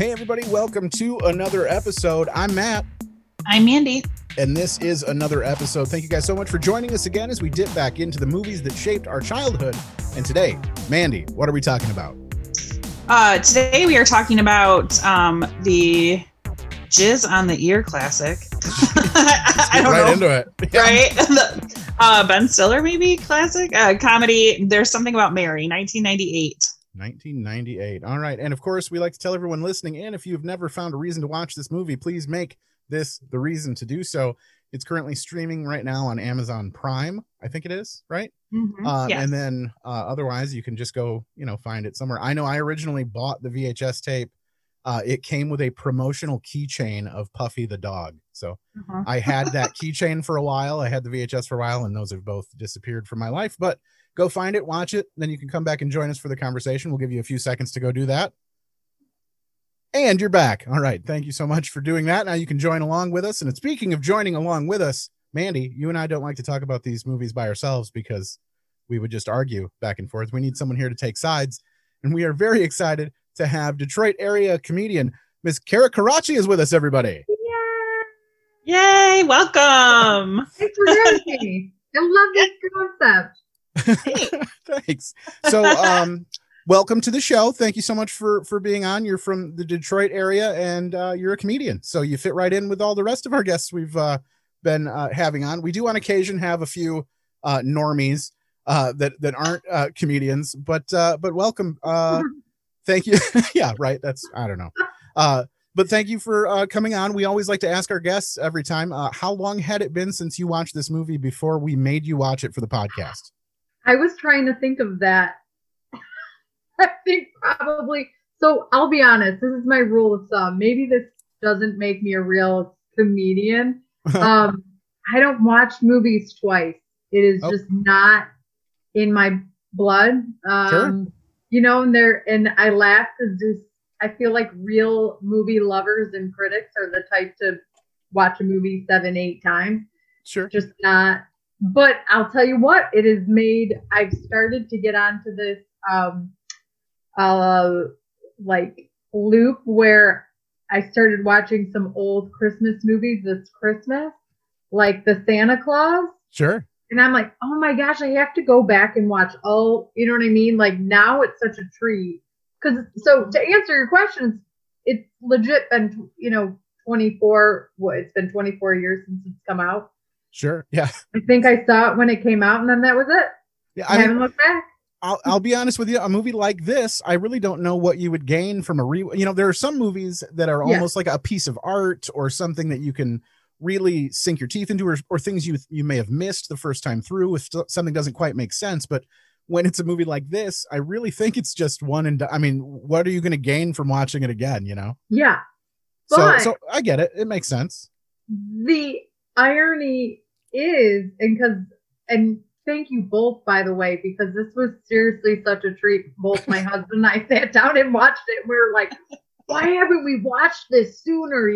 Hey, everybody. Welcome to another episode. I'm Matt. I'm Mandy. And this is another episode. Thank you guys so much for joining us again as we dip back into the movies that shaped our childhood. And today, Mandy, what are we talking about? Today we are talking about the Jizz on the Ear classic. I don't know. Into it. Yeah. Right? The, Ben Stiller maybe classic? Comedy, There's Something About Mary, 1998. 1998. All right. And of course, we like to tell everyone listening, and if you've never found a reason to watch this movie, please make this the reason to do so. It's currently streaming right now on Amazon Prime, I think it is, right? Mm-hmm. Yes. And then otherwise, you can just go, find it somewhere. I know I originally bought the VHS tape. It came with a promotional keychain of Puffy the dog. So I had that keychain for a while. I had the VHS for a while, and those have both disappeared from my life. But go find it, watch it, then you can come back and join us for the conversation. We'll give you a few seconds to go do that. And you're back. All right. Thank you so much for doing that. Now you can join along with us. And speaking of joining along with us, Mandy, you and I don't like to talk about these movies by ourselves because we would just argue back and forth. We need someone here to take sides. And we are very excited to have Detroit area comedian Miss Kara Karachi is with us, everybody. Yay. Welcome. Thanks for having me. I love this concept. Thanks. So welcome to the show. Thank you so much for being on. You're from the Detroit area and you're a comedian, so you fit right in with all the rest of our guests we've been having on. We do on occasion have a few normies that aren't comedians, but welcome. Thank you. Yeah, right. That's I don't know. But thank you for coming on. We always like to ask our guests every time, how long had it been since you watched this movie before we made you watch it for the podcast? I was trying to think of that. I think probably. So I'll be honest. This is my rule of thumb. Maybe this doesn't make me a real comedian. I don't watch movies twice. It is just not in my blood. Sure. And I laugh because I feel like real movie lovers and critics are the type to watch a movie 7-8 times. Sure. Just not. But I'll tell you what, it has made, I've started to get onto this, loop where I started watching some old Christmas movies this Christmas, like the Santa Claus. Sure. And I'm like, oh my gosh, I have to go back and watch all, you know what I mean? Like now it's such a treat. So to answer your questions, it's legit been, 24 years since it's come out. Sure. Yeah. I think I saw it when it came out and then that was it. Yeah, I haven't looked back. I'll be honest with you. A movie like this, I really don't know what you would gain from a there are some movies that are almost like a piece of art or something that you can really sink your teeth into or things you may have missed the first time through if something doesn't quite make sense. But when it's a movie like this, I really think it's just one and done. I mean, what are you going to gain from watching it again? Yeah. So I get it. It makes sense. The irony is, and thank you both, by the way, because this was seriously such a treat. Both my husband and I sat down and watched it. We were like, why haven't we watched this sooner?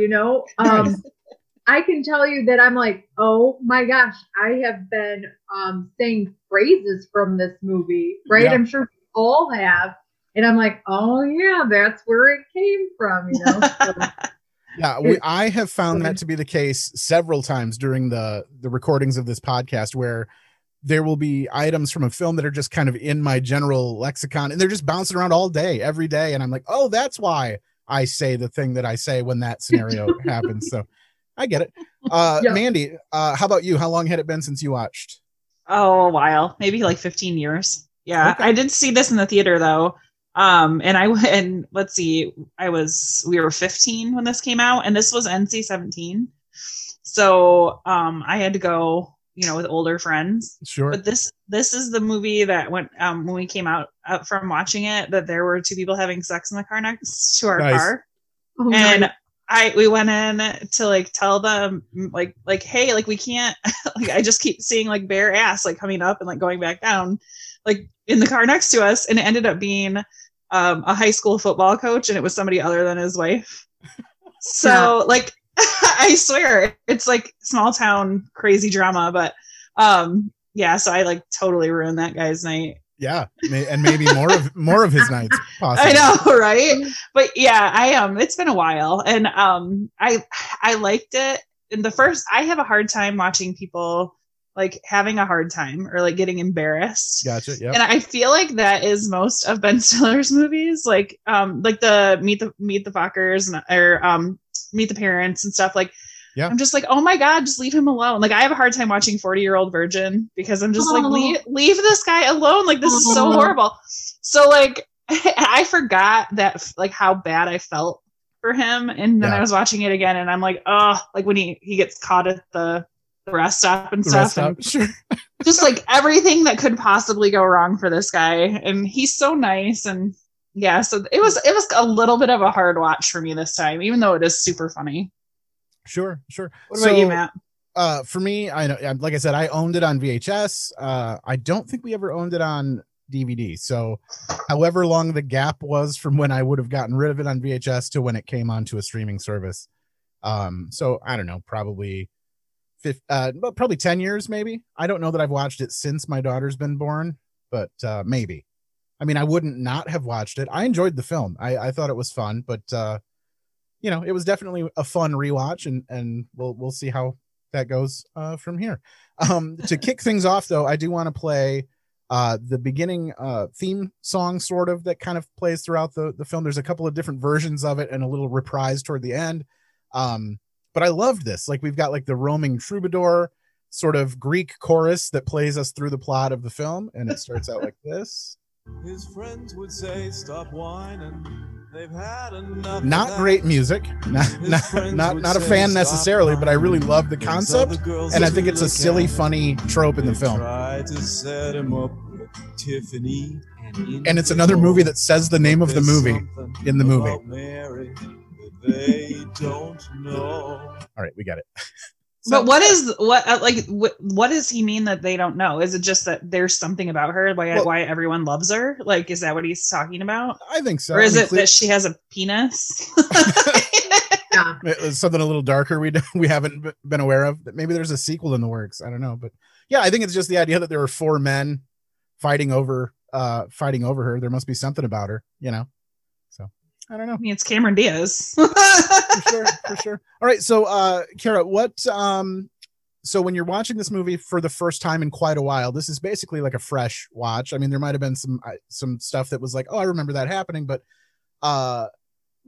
I can tell you that I'm like, oh my gosh, I have been saying phrases from this movie, right? Yeah. I'm sure we all have. And I'm like, oh yeah, that's where it came from, So, yeah, I have found that to be the case several times during the recordings of this podcast where there will be items from a film that are just kind of in my general lexicon and they're just bouncing around all day, every day. And I'm like, oh, that's why I say the thing that I say when that scenario happens. So I get it. Mandy, how about you? How long had it been since you watched? Oh, a while, maybe like 15 years. Yeah, okay. I did see this in the theater though. And let's see, we were 15 when this came out and this was NC-17. So, I had to go, with older friends. Sure. But this is the movie that went, when we came out from watching it, that there were two people having sex in the car next to our car. Oh, and nice. We went in to tell them hey, we can't, I just keep seeing bare ass, coming up and going back down, in the car next to us. And it ended up being, a high school football coach, and it was somebody other than his wife. So I swear it's small town crazy drama, but so I totally ruined that guy's night. Yeah, and maybe more of his nights. Possibly. I know, right? But yeah, it's been a while, and I liked it. And I have a hard time watching people like having a hard time or like getting embarrassed. Gotcha. Yeah. And I feel like that is most of Ben Stiller's movies, like the Meet the Fockers and or Meet the Parents and stuff like. Yeah. I'm just like, oh my God, just leave him alone. Like I have a hard time watching 40-Year-Old Virgin because I'm just like, leave this guy alone. Like this is so horrible. So like, I forgot that like how bad I felt for him. And then I was watching it again and I'm like, oh, like when he gets caught at the rest stop and stuff. And sure. Just like everything that could possibly go wrong for this guy. And he's so nice. And yeah, so it was a little bit of a hard watch for me this time, even though it is super funny. Sure. What about you, Matt? For me, I know, like I said, I owned it on VHS. I don't think we ever owned it on DVD. So however long the gap was from when I would have gotten rid of it on VHS to when it came onto a streaming service. So I don't know, probably 10 years, maybe. I don't know that I've watched it since my daughter's been born, but maybe. I mean, I wouldn't not have watched it. I enjoyed the film. I thought it was fun, but you know, it was definitely a fun rewatch, and we'll see how that goes from here. To kick things off, though, I do want to play the beginning theme song, sort of, that kind of plays throughout the film. There's a couple of different versions of it and a little reprise toward the end. But I loved this. Like we've got like the roaming troubadour sort of Greek chorus that plays us through the plot of the film. And it starts out like this. His friends would say, stop whining. They've had enough. Not great music. Not a fan necessarily, but I really love the concept, and I think it's a silly, funny trope in the film. And it's another movie that says the name of the movie in the movie. All right, we got it. So, but what does he mean that they don't know? Is it just that there's something about her, why everyone loves her? Like, is that what he's talking about? I think so. Or is it that she has a penis? Yeah. Something a little darker we haven't been aware of. Maybe there's a sequel in the works. I don't know, but yeah, I think it's just the idea that there were four men fighting over her. There must be something about her, you know. I don't know. I mean, it's Cameron Diaz. For sure. All right. So, Kara, what? So when you're watching this movie for the first time in quite a while, this is basically like a fresh watch. I mean, there might have been some stuff that was like, oh, I remember that happening. But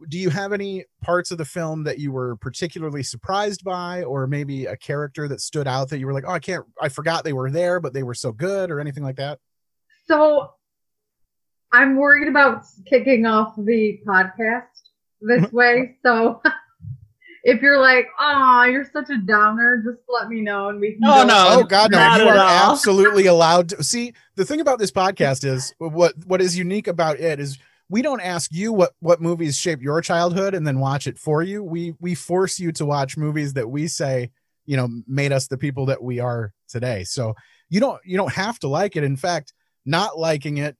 do you have any parts of the film that you were particularly surprised by, or maybe a character that stood out that you were like, oh, I forgot they were there, but they were so good, or anything like that? So. I'm worried about kicking off the podcast this way. So if you're like, oh, you're such a downer, just let me know. And we can Oh, God, no. You are absolutely allowed to. See, the thing about this podcast is what is unique about it is we don't ask you what movies shaped your childhood and then watch it for you. We force you to watch movies that we say, you know, made us the people that we are today. So you don't have to like it. In fact, not liking it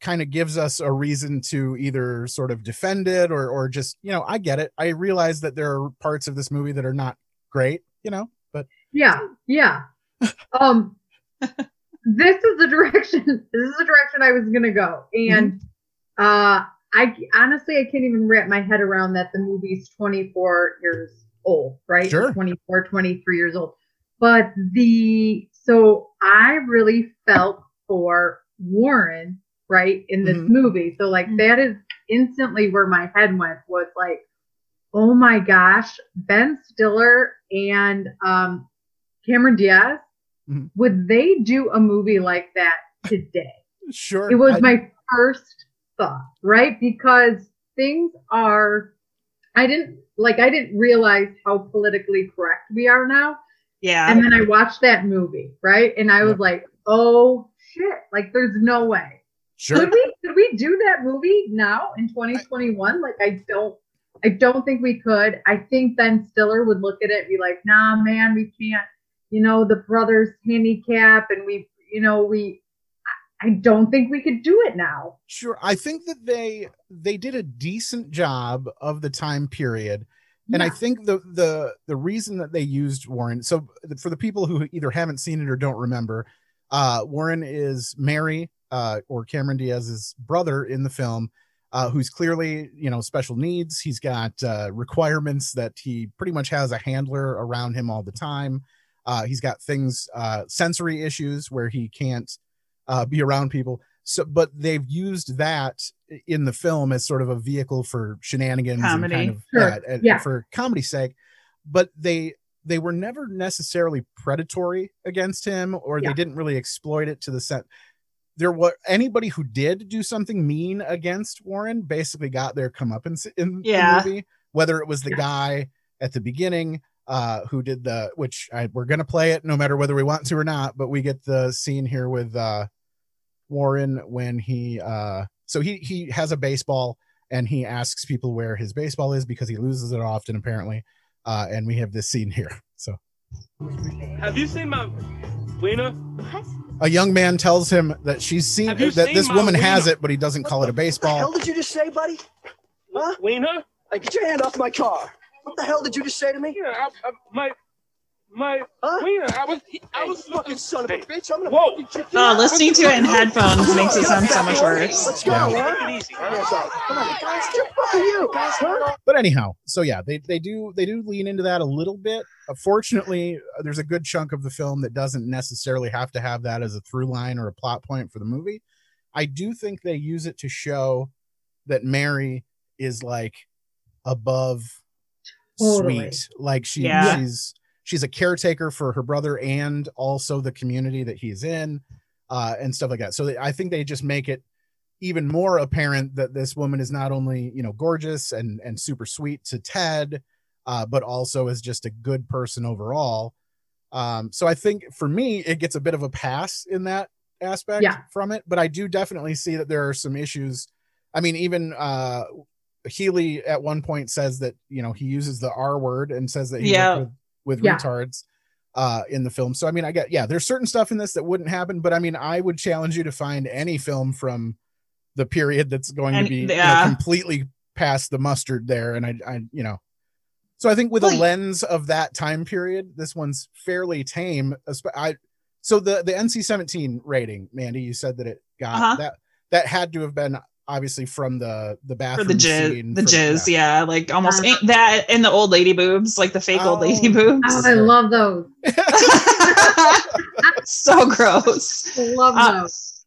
kind of gives us a reason to either sort of defend it or just, you know, I get it. I realize that there are parts of this movie that are not great, you know, but yeah. This is the direction I was going to go. And, I honestly, I can't even wrap my head around that the movie's 24 years old, right? Sure. 24, 23 years old. But so I really felt for Warren, right, in this movie. So like that is instantly where my head went, was like, oh my gosh, Ben Stiller and Cameron Diaz, would they do a movie like that today? Sure. It was my first thought, right? Because things are, I didn't realize how politically correct we are now. Yeah. And then I watched that movie, right? And I was like, oh shit, like there's no way. Sure. Could we do that movie now in 2021? Like I don't think we could. I think Ben Stiller would look at it and be like, nah, man, we can't, you know, the brother's handicap, and I don't think we could do it now. Sure. I think that they did a decent job of the time period. And I think the reason that they used Warren, so for the people who either haven't seen it or don't remember, Warren is Mary, or Cameron Diaz's brother in the film, who's clearly, you know, special needs. He's got requirements that he pretty much has a handler around him all the time. He's got things, sensory issues where he can't be around people. So, but they've used that in the film as sort of a vehicle for shenanigans, comedy, and kind of, sure. For comedy's sake. But they were never necessarily predatory against him, or they didn't really exploit it to the extent. There were anybody who did do something mean against Warren basically got their comeuppance in the movie, whether it was the guy at the beginning who did the, which we're going to play it no matter whether we want to or not, but we get the scene here with Warren when he, so he has a baseball and he asks people where his baseball is because he loses it often apparently. And we have this scene here. So, have you seen my wiener? What? A young man tells him that she's seen that this woman has it, but he doesn't call it a baseball. What the hell did you just say, buddy? Huh? Wiener? Like, get your hand off my car! What the hell did you just say to me? Yeah, my wiener. I was fucking son of a bitch. I'm gonna. Whoa! Listening to it in headphones makes it sound so much worse. Let's go. But anyhow, so yeah, they do lean into that a little bit. Fortunately, there's a good chunk of the film that doesn't necessarily have to have that as a through line or a plot point for the movie. I do think they use it to show that Mary is like above sweet, like she's a caretaker for her brother and also the community that he's in, and stuff like that. So I think they just make it even more apparent that this woman is not only, you know, gorgeous and super sweet to Ted, but also is just a good person overall. So I think for me, it gets a bit of a pass in that aspect from it, but I do definitely see that there are some issues. I mean, even, Healy at one point says that, you know, he uses the R word and says that he worked with retards in the film. So I mean, I get there's certain stuff in this that wouldn't happen, but I mean, I would challenge you to find any film from the period that's going to be you know, completely past the mustard there. And I you know, so I think with a lens of that time period, this one's fairly tame. So the NC-17 rating, Mandy, you said that it got that had to have been obviously from the bathroom scene, the jizz, like almost that and the old lady boobs, like the fake old lady boobs. Oh, I love those. So gross. Love those.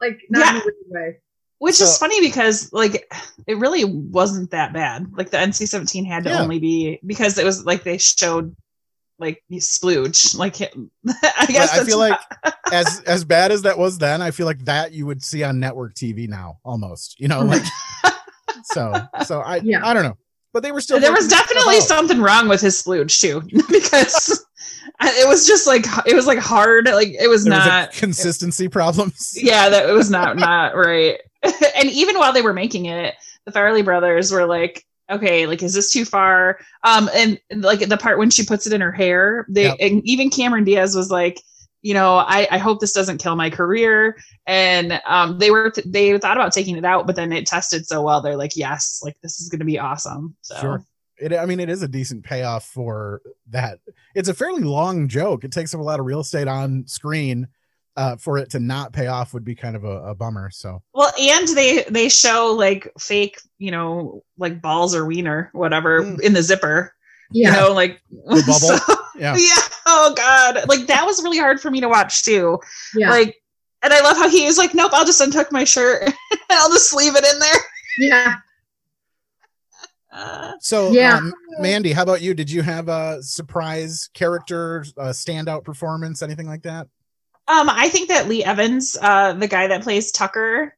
Like not in a weird way. Which is funny because like it really wasn't that bad. Like the NC-17 had to only be because it was like they showed like you splooge, like I guess I feel like as bad as that was then, I feel like that you would see on network TV now almost, you know, like so I don't know, but they were still there was definitely something wrong with his splooge too because it was just like it was like hard, like it was there not was consistency problems. That it was not right. And even while they were making it, the Farley brothers were like, okay, like, is this too far? And like the part when she puts it in her hair, and even Cameron Diaz was like, you know, I hope this doesn't kill my career. And they thought about taking it out, but then it tested so well. They're like, yes, like this is going to be awesome. So it is a decent payoff for that. It's a fairly long joke. It takes up a lot of real estate on screen. For it to not pay off would be kind of a bummer. So and they show like fake, you know, like balls or wiener, whatever, in the zipper. You know, like the bubble. Oh god, like that was really hard for me to watch too. Like, and I love how he was like, nope, I'll just untuck my shirt and I'll just leave it in there. Mandy, how about you? Did you have a surprise character, a standout performance, anything like that? I think that Lee Evans, the guy that plays Tucker,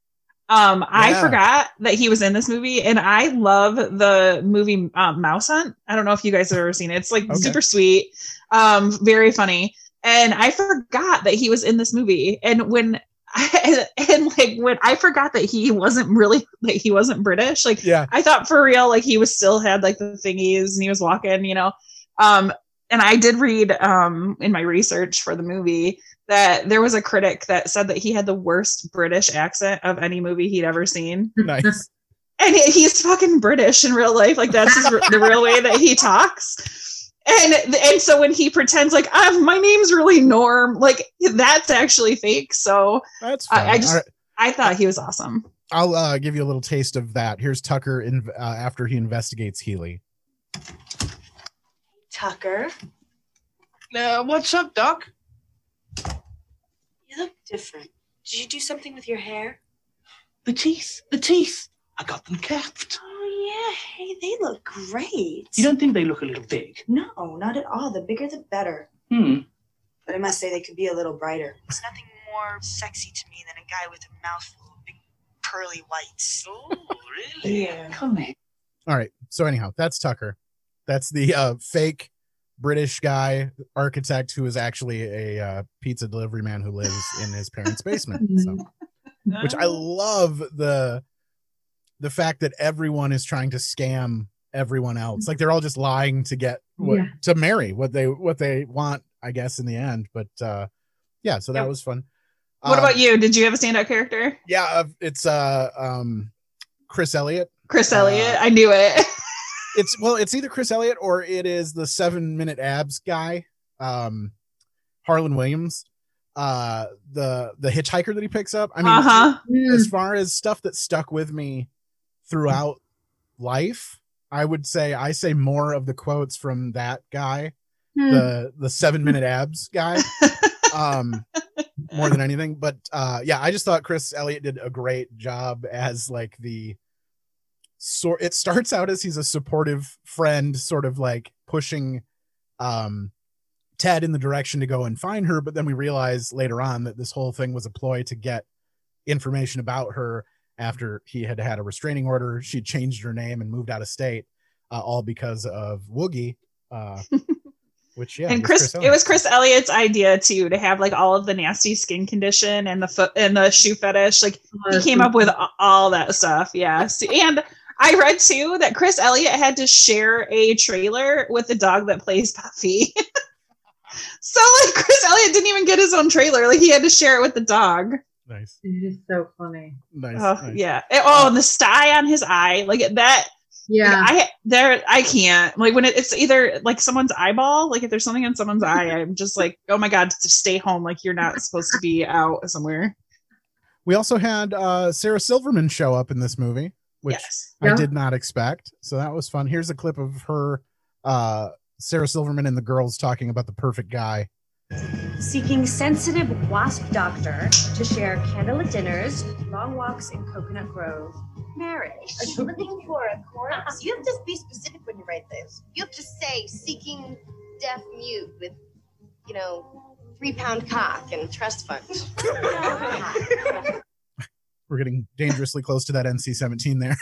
I forgot that he was in this movie, and I love the movie Mouse Hunt. I don't know if you guys have ever seen it. It's like super sweet, very funny, and I forgot that he was in this movie. And when I forgot that he wasn't British, like I thought for real, like he was still had like the thingies and he was walking, you know. And I did read in my research for the movie that there was a critic that said that he had the worst British accent of any movie he'd ever seen. Nice. And he's fucking British in real life. Like that's the real way that he talks. And so when he pretends like my name's really Norm, like that's actually fake. So that's I thought he was awesome. I'll give you a little taste of that. Here's Tucker in after he investigates Healy. Tucker. What's up, Doc? You look different. Did you do something with your hair? The teeth. I got them capped. Oh, yeah. Hey, they look great. You don't think they look a little big? No, not at all. The bigger, the better. But I must say they could be a little brighter. There's nothing more sexy to me than a guy with a mouthful of big pearly whites. Oh, really? Yeah. Come in. All right. So anyhow, that's Tucker. That's the fake British guy architect who is actually a pizza delivery man who lives in his parents' basement. So. Which I love the fact that everyone is trying to scam everyone else. Like they're all just lying to get to marry what they want, I guess, in the end. But so that was fun. What about you? Did you have a standout character? Yeah, it's Chris Elliott. Chris Elliott, I knew it. It's either Chris Elliott or it is the 7-minute abs guy, Harlan Williams. The hitchhiker that he picks up. I mean, as far as stuff that stuck with me throughout life, I say more of the quotes from that guy, the 7-minute abs guy, more than anything. But I just thought Chris Elliott did a great job as like it starts out as he's a supportive friend, sort of like pushing Ted in the direction to go and find her, but then we realize later on that this whole thing was a ploy to get information about her after he had had a restraining order. She changed her name and moved out of state, all because of Woogie, which and it was Chris Elliott's idea too, to have like all of the nasty skin condition and the foot and the shoe fetish. Like he came up with all that stuff. Yes. And I read too that Chris Elliott had to share a trailer with the dog that plays Puffy. So like Chris Elliott didn't even get his own trailer. Like he had to share it with the dog. Nice. It is so funny. Nice. Oh, nice. Yeah. And the sty on his eye, like that. Yeah. Like, I can't, like when it's either like someone's eyeball, like if there's something on someone's eye, I'm just like, oh my God, just stay home. Like you're not supposed to be out somewhere. We also had Sarah Silverman show up in this movie, which I did not expect. So that was fun. Here's a clip of her, Sarah Silverman and the girls talking about the perfect guy. Seeking sensitive wasp doctor to share candlelit dinners, long walks in Coconut Grove, marriage. Are you looking for a course? You have to be specific when you write this. You have to say seeking deaf mute with, 3-pound cock and trust fund. We're getting dangerously close to that NC-17 there.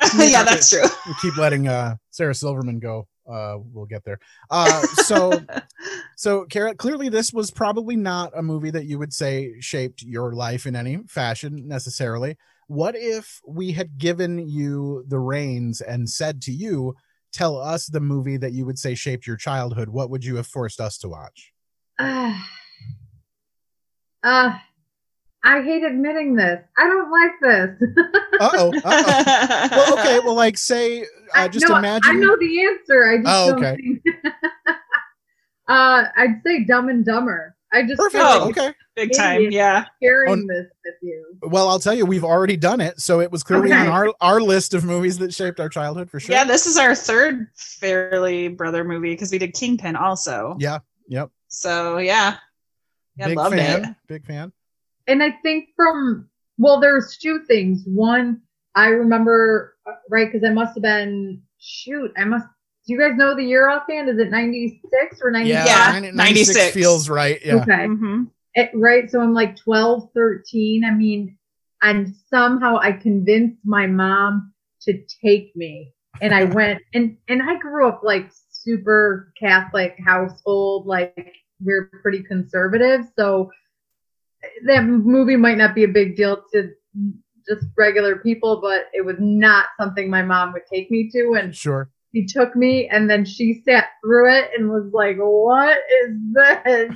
That's true. We keep letting Sarah Silverman go. We'll get there. So Kara, clearly this was probably not a movie that you would say shaped your life in any fashion necessarily. What if we had given you the reins and said to you, tell us the movie that you would say shaped your childhood? What would you have forced us to watch? I hate admitting this. I don't like this. Uh-oh. Well, okay. Well, like say, imagine. I know the answer. I just don't think. I'd say Dumb and Dumber. I just big time. Yeah. Sharing this with you. Well, I'll tell you, we've already done it. So it was clearly on our list of movies that shaped our childhood for sure. Yeah. This is our third Fairly Brother movie because we did Kingpin also. Yeah. Yep. So yeah, loved it. Big fan. And I think there's two things. One, I remember, right, because I must have been, do you guys know the year offhand? Is it 96 or 95? Yeah, 96 feels right. Yeah. Okay. Mm-hmm. So I'm like 12, 13. I mean, and somehow I convinced my mom to take me. And I went, and I grew up like super Catholic household, like we're pretty conservative. So that movie might not be a big deal to just regular people, but it was not something my mom would take me to. And she took me, and then she sat through it and was like, what is this?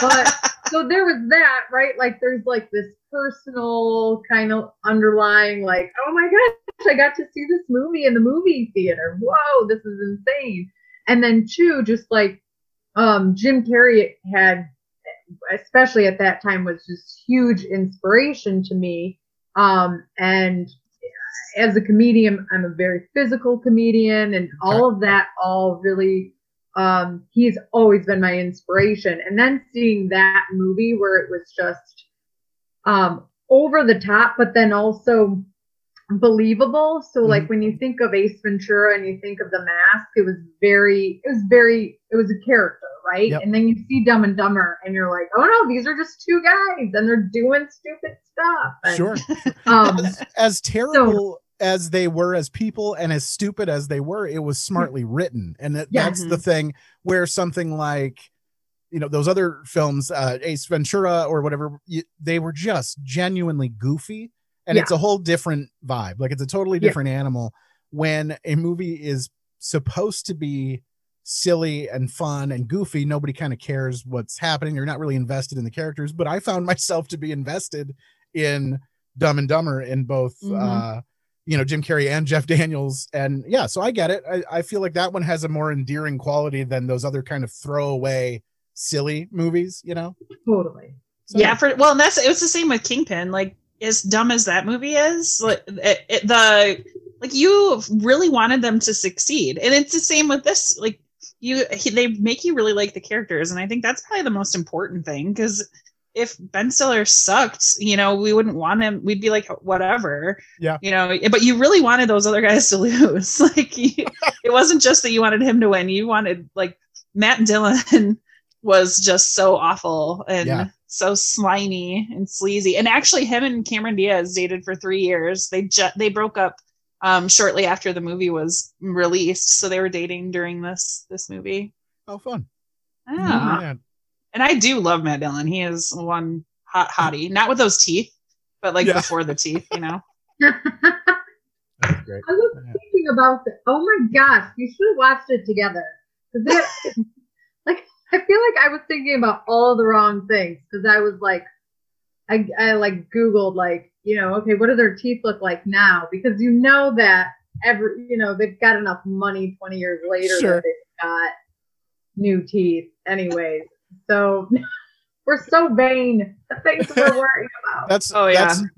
But so there was that, right? Like there's like this personal kind of underlying, like, oh my gosh, I got to see this movie in the movie theater. Whoa, this is insane. And then two, just like Jim Carrey had, especially at that time, was just huge inspiration to me. And as a comedian, I'm a very physical comedian, and all of that, all really, he's always been my inspiration. And then seeing that movie where it was just over the top, but then also believable. So like when you think of Ace Ventura and you think of The Mask, it was a character, right? Yep. And then you see Dumb and Dumber and you're like, oh no, these are just two guys and they're doing stupid stuff. And, sure. As terrible as they were as people and as stupid as they were, it was smartly written. And that's the thing where something like, you know, those other films, Ace Ventura or whatever, they were just genuinely goofy. And it's a whole different vibe. Like, it's a totally different animal when a movie is supposed to be silly and fun and goofy. Nobody kind of cares what's happening. You're not really invested in the characters. But I found myself to be invested in Dumb and Dumber, in both, you know, Jim Carrey and Jeff Daniels. And yeah, so I get it. I feel like that one has a more endearing quality than those other kind of throwaway, silly movies, you know? Totally. So, yeah. And it was the same with Kingpin. Like, as dumb as that movie is, like you really wanted them to succeed. And it's the same with this, like they make you really like the characters. And I think that's probably the most important thing, because if Ben Stiller sucked, you know, we wouldn't want him. We'd be like, whatever, you know, but you really wanted those other guys to lose. It wasn't just that you wanted him to win. You wanted, like, Matt Dillon was just so awful and so slimy and sleazy. And actually, him and Cameron Diaz dated for 3 years. They broke up shortly after the movie was released, so they were dating during this movie. Oh, fun! Yeah, and I do love Matt Dillon. He is one hot hottie, not with those teeth, but like before the teeth, you know. That's great. I was thinking about that. Oh my gosh, you should have watched it together. I feel like I was thinking about all the wrong things, because I was like, I like Googled, like, you know, okay, what do their teeth look like now? Because you know that they've got enough money 20 years later that they've got new teeth anyways. So we're so vain. The things we're worrying about.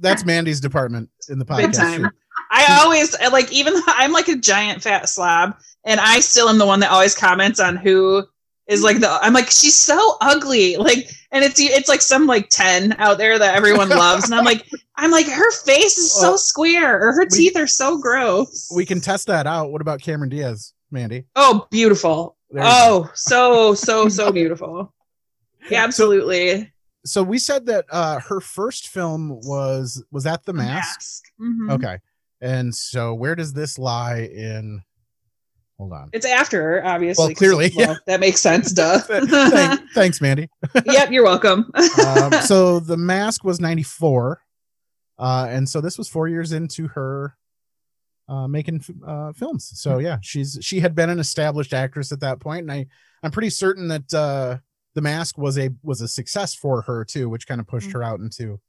That's Mandy's department in the podcast. Big time. I always I'm like a giant fat slob, and I still am the one that always comments on who is like I'm like, she's so ugly. Like, and it's like some like 10 out there that everyone loves. And I'm like, her face is so square, or her teeth are so gross. We can test that out. What about Cameron Diaz, Mandy? Oh, beautiful. So beautiful. Yeah, absolutely. So we said that her first film was that The Mask? Mm-hmm. Okay. And so where does this lie in... Hold on. It's after, obviously. Well, clearly. Well, that makes sense, duh. Thanks, Mandy. Yep, you're welcome. So The Mask was 94. And so this was 4 years into her making films. So, yeah, she had been an established actress at that point. And I'm pretty certain that The Mask was a success for her, too, which kind of pushed her out into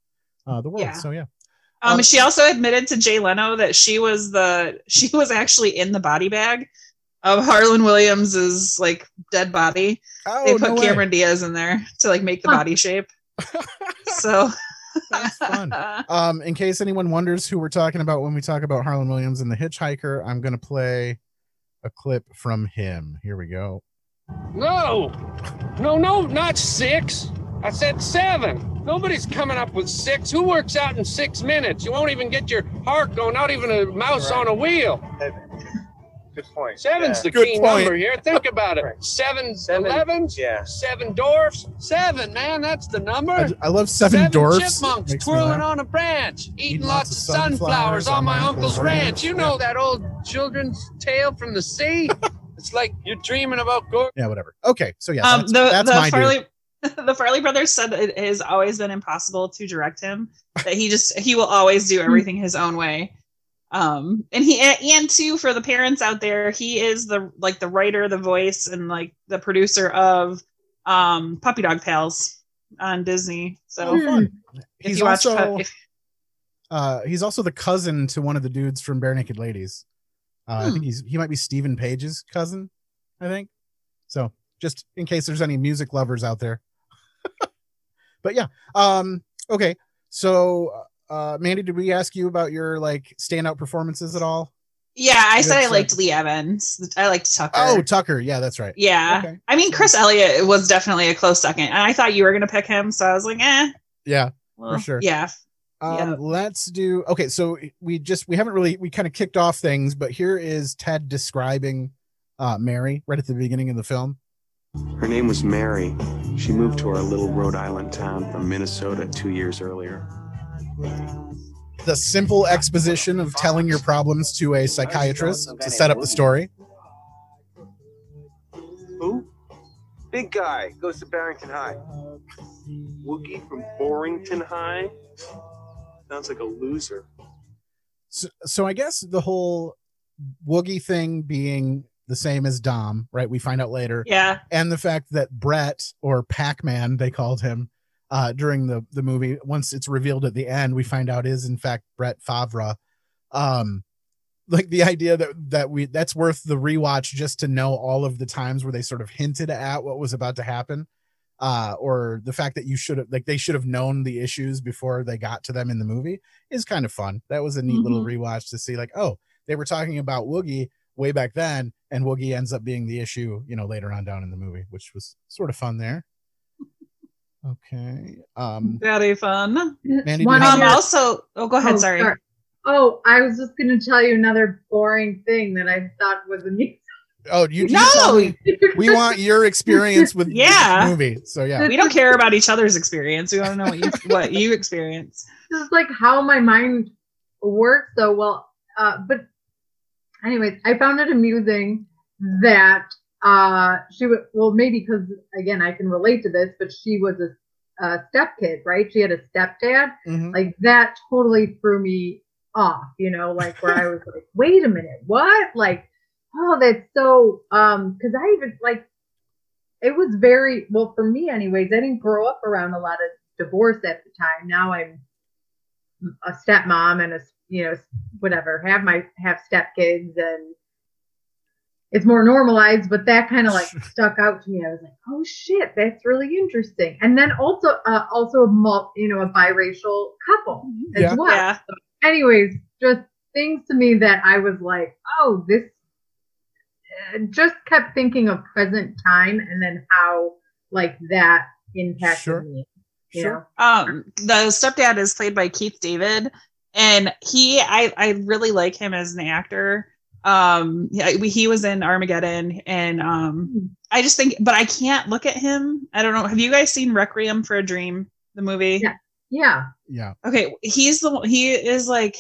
the world. Yeah. So, yeah. She also admitted to Jay Leno that she was actually in the body bag of Harlan Williams's like dead body. Oh, they put Cameron Diaz in there to like make the body shape. So that's fun. In case anyone wonders who we're talking about when we talk about Harlan Williams and The Hitchhiker, I'm gonna play a clip from him. Here we go. No, not 6. I said 7. Nobody's coming up with 6. Who works out in 6 minutes? You won't even get your heart going, not even a mouse on a wheel. Good point. 7's the key number here. Think about it. Right. 7 11s, 7 dwarfs, 7, man, that's the number. I love 7 dwarfs. Chipmunks twirling on a branch, eating lots of sunflowers on my uncle's ranch. You know that old children's tale from the sea? It's like you're dreaming about gold. Yeah, whatever. Okay, so yeah, that's my dude. The Farley brothers said that it has always been impossible to direct him, that he will always do everything his own way. And for the parents out there, he is the writer, the voice, and like the producer of Puppy Dog Pals on Disney. So he's also the cousin to one of the dudes from Bare Naked Ladies. I think he might be Stephen Page's cousin. I think. So just in case there's any music lovers out there. But yeah. Okay. So Mandy, did we ask you about your like standout performances at all? Yeah, I said I liked Lee Evans. I liked Tucker. Oh, Tucker. Yeah, that's right. Yeah. Okay. I mean, Chris Elliott was definitely a close second. And I thought you were going to pick him. So I was like, eh. Yeah, well, for sure. Yeah. Yep. Let's do. Okay. So we haven't really, we kind of kicked off things, but here is Ted describing Mary right at the beginning of the film. Her name was Mary. She moved to our little Rhode Island town from Minnesota 2 years earlier. The simple exposition of telling your problems to a psychiatrist to set up the story. Who? Big guy. Goes to Barrington High. Woogie from Barrington High? Sounds like a loser. So I guess the whole Woogie thing being the same as Dom, right? We find out later. Yeah. And the fact that Brett, or Pac-Man, they called him, during the movie, once it's revealed at the end, we find out is in fact Brett Favre. Like the idea that's worth the rewatch just to know all of the times where they sort of hinted at what was about to happen, or the fact that they should have known the issues before they got to them in the movie is kind of fun. That was a neat little rewatch to see, like, oh, they were talking about Woogie way back then, and Woogie ends up being the issue, later on down in the movie, which was sort of fun there. Okay. Very fun. Mandy, go ahead. Sorry. Oh, I was just gonna tell you another boring thing that I thought was amazing. Oh, you we want your experience with this movie. So yeah, we don't care about each other's experience. We want to know what you experience. This is like how my mind works so well. But anyways, I found it amusing that she would, well, maybe because, again, I can relate to this, but she was a step kid, right? She had a stepdad. Mm-hmm. Like, that totally threw me off, like, where I was like, wait a minute, what? Like, oh, that's so, because I even, like, it was very, well, for me anyways, I didn't grow up around a lot of divorce at the time. Now I'm a stepmom and have stepkids, and it's more normalized, but that kind of like stuck out to me. I was like, oh shit, that's really interesting. And then also a biracial couple as well. Yeah. So anyways, just things to me that I was like, oh, this just kept thinking of present time and then how like that impacted me. Sure. The stepdad is played by Keith David, and I really like him as an actor. He was in Armageddon, and I just think, but I can't look at him. I don't know. Have you guys seen Requiem for a Dream, the movie? Yeah. Okay, he is like,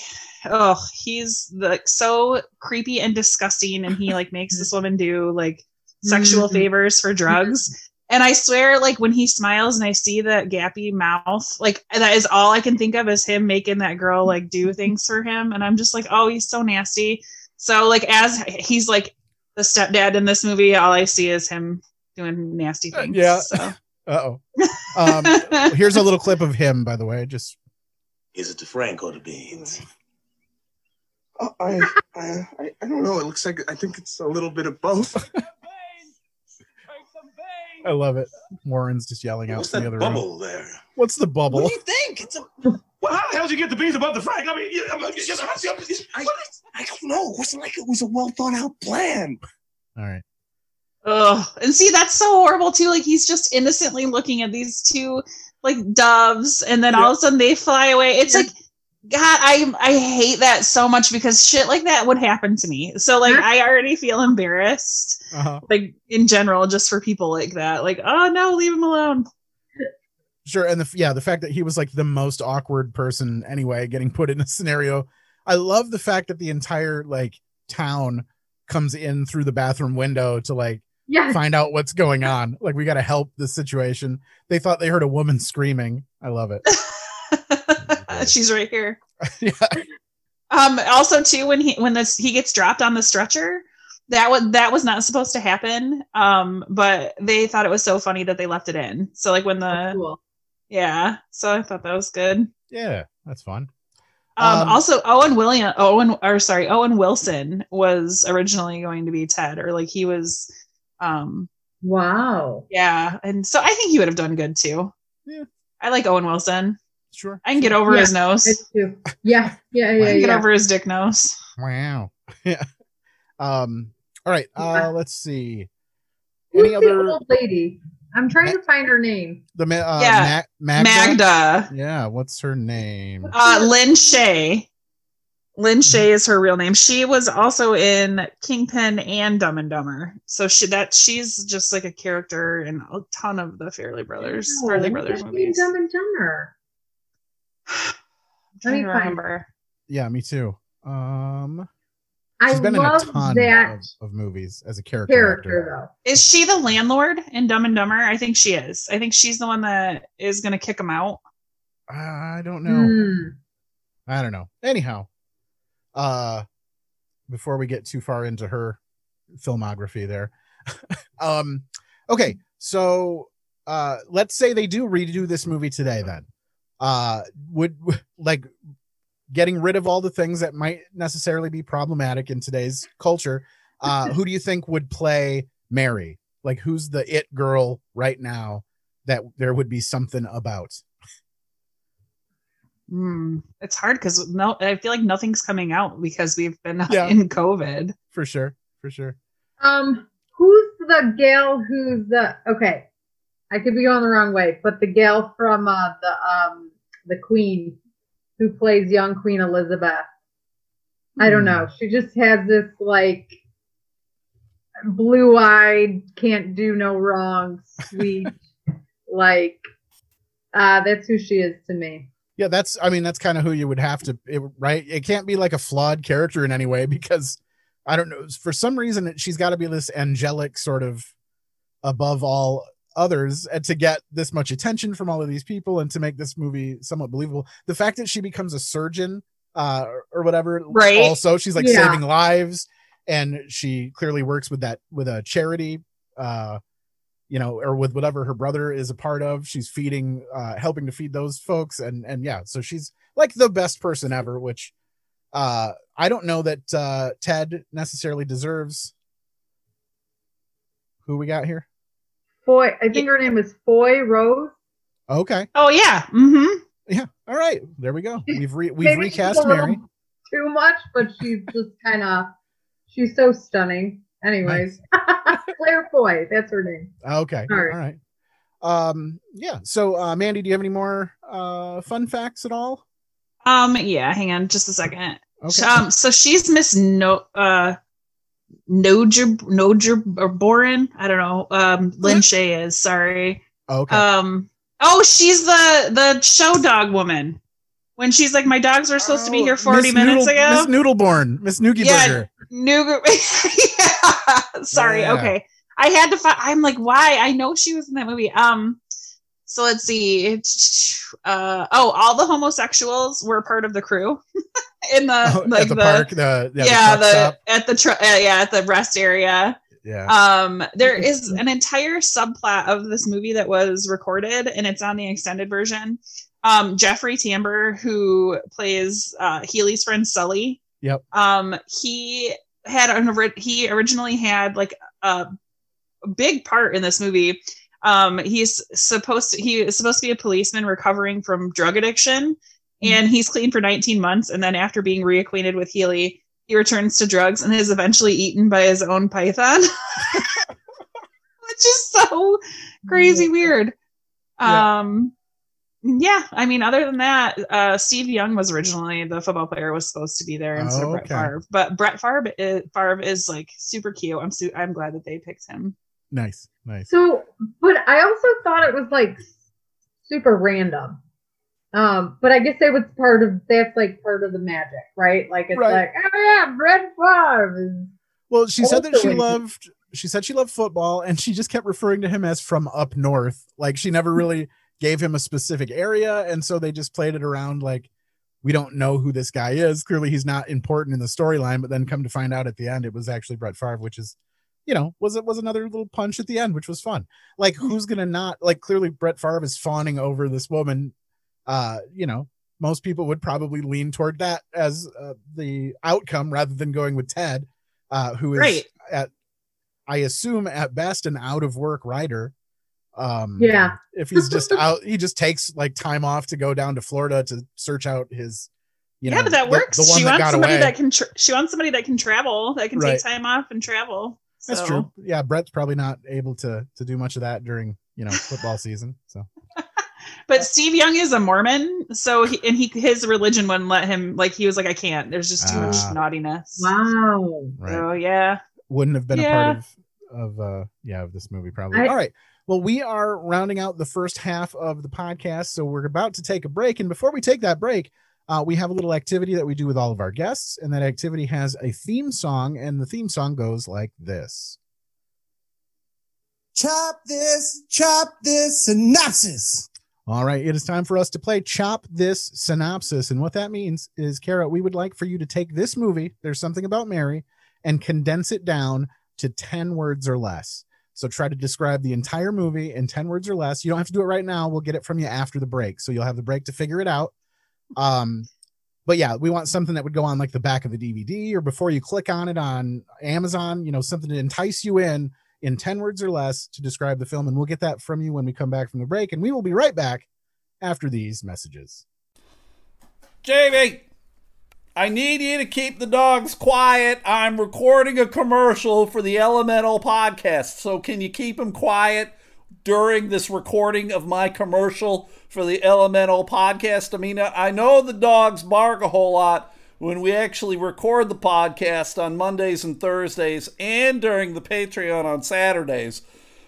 oh, he's like so creepy and disgusting, and he like makes this woman do like sexual favors for drugs. And I swear, like, when he smiles and I see that gappy mouth, like, that is all I can think of is him making that girl like do things for him, and I'm just like, oh, he's so nasty. So, like, as he's, like, the stepdad in this movie, all I see is him doing nasty things. Yeah. So. Uh-oh. Here's a little clip of him, by the way. Just is it the Frank or the beans? Oh, I don't know. It looks like, I think it's a little bit of both. I love it. Warren's just yelling out from the other bubble room. There? What's the bubble? What do you think? It's a... Well, how the hell did you get the beans above the Frank? I mean, I don't know. It wasn't like it was a well thought out plan. All right. Oh, and see, that's so horrible too. Like, he's just innocently looking at these two like doves, and then all of a sudden they fly away. It's like, God, I hate that so much because shit like that would happen to me. So like, I already feel embarrassed, like in general, just for people like that. Like, oh no, leave him alone. Sure. And the fact that he was like the most awkward person anyway, getting put in a scenario. I love the fact that the entire like town comes in through the bathroom window to like find out what's going on. Like, we got to help this situation. They thought they heard a woman screaming. I love it. She's right here. Yeah. Also too, when he gets dropped on the stretcher, that was not supposed to happen. But they thought it was so funny that they left it in. So like so I thought that was good. Yeah, that's fun. Also, Owen Wilson was originally going to be Ted, or like he was Wow. Yeah. And so I think he would have done good too. Yeah. I like Owen Wilson. Sure. I can get over his nose. Too. Yeah. Yeah. Yeah. I can get over his dick nose. Wow. Yeah. All right. Let's see. Who's any other old lady? I'm trying to find her name. The Magda. Yeah. What's her name? Lynn Shay. Lynn Shay is her real name. She was also in Kingpin and Dumb and Dumber. So she's just like a character in a ton of the Farrelly Brothers movies. Dumb and Dumber. Let me remember. Yeah, me too. She's been in a ton of movies as a character though. Is she the landlord in Dumb and Dumber? I think she is. I think she's the one that is going to kick him out. I don't know. I don't know. Anyhow, before we get too far into her filmography there. Okay, so let's say they do redo this movie today then. Would like getting rid of all the things that might necessarily be problematic in today's culture. Who do you think would play Mary? Like, who's the it girl right now that there would be something about? It's hard because I feel like nothing's coming out because we've been in COVID. For sure. Who's the gal who's the okay? I could be going the wrong way, but the gal from the Queen who plays young Queen Elizabeth. I don't know. She just has this like blue-eyed, can't do no wrong, sweet. Like that's who she is to me. Yeah, that's kind of who you would have to, right? It can't be like a flawed character in any way because I don't know. For some reason, she's got to be this angelic sort of above all others and to get this much attention from all of these people and to make this movie somewhat believable. The fact that she becomes a surgeon or whatever, right? Also, she's like saving lives, and she clearly works with a charity, or with whatever her brother is a part of. She's feeding, helping to feed those folks, and yeah, so she's like the best person ever. Which I don't know that Ted necessarily deserves. Who we got here? Foy, I think her name is Foy Rose. Okay. Oh yeah. Mm-hmm. Yeah. All right. There we go. We've recast Mary. Too much, but she's just kind of she's so stunning. Anyways, nice. Claire Foy, that's her name. Okay. All right. Yeah. So, Mandy, do you have any more fun facts at all? Yeah. Hang on, just a second. Okay. So she's Miss Boren. I don't know. Lynn Shay is. Sorry. Okay. She's the show dog woman. When she's like, my dogs were supposed to be here 40 minutes ago. Miss Noodleborn. Miss Noogie Burger. Yeah. Sorry. Yeah. Okay. I had to find. I'm like, why? I know she was in that movie. So let's see. All the homosexuals were part of the crew in the like at the park. At the rest area. Yeah. There is an entire subplot of this movie that was recorded, and it's on the extended version. Jeffrey Tambor, who plays Healy's friend Sully. Yep. He originally had like a big part in this movie. He is supposed to be a policeman recovering from drug addiction, and he's clean for 19 months. And then after being reacquainted with Healy, he returns to drugs and is eventually eaten by his own python, which is so crazy weird. Yeah. I mean, other than that, Steve Young was originally the football player was supposed to be there instead of Brett Favre, but Brett Favre is like super cute. I'm glad that they picked him. Nice. So, but I also thought it was like super random. But I guess that's part of the magic, right? Like it's right. Like, oh yeah, Brett Favre. Well, she said that she loved football, and she just kept referring to him as from up north. Like she never really gave him a specific area, and so they just played it around. Like, we don't know who this guy is. Clearly, he's not important in the storyline. But then come to find out at the end, it was actually Brett Favre, which is. Was another little punch at the end, which was fun. Like, who's gonna not like? Clearly, Brett Favre is fawning over this woman. Most people would probably lean toward that as the outcome rather than going with Ted, who is at I assume at best an out of work writer. Yeah. If he's just out, he just takes like time off to go down to Florida to search out his, you know, but that works. She wants somebody that can travel, that can take time off and travel. So. That's true. Yeah. Brett's probably not able to do much of that during, football season. So, but Steve Young is a Mormon. So his religion wouldn't let him, he was like, I can't, there's just too much naughtiness. Wow. Right. So yeah. Wouldn't have been a part of this movie probably. All right. Well, we are rounding out the first half of the podcast, so we're about to take a break. And before we take that break, we have a little activity that we do with all of our guests, and that activity has a theme song, and the theme song goes like this. Chop this synopsis. All right, it is time for us to play Chop This Synopsis. And what that means is, Kara, we would like for you to take this movie, There's Something About Mary, and condense it down to 10 words or less. So try to describe the entire movie in 10 words or less. You don't have to do it right now. We'll get it from you after the break. So you'll have the break to figure it out. But yeah, we want something that would go on like the back of the DVD or before you click on it on Amazon, something to entice you in 10 words or less to describe the film. And we'll get that from you when we come back from the break. And we will be right back after these messages. Jamie, I need you to keep the dogs quiet. I'm recording a commercial for the Elemental podcast. So can you keep them quiet during this recording of my commercial for the Elemental podcast? I mean, I know the dogs bark a whole lot when we actually record the podcast on Mondays and Thursdays and during the Patreon on Saturdays.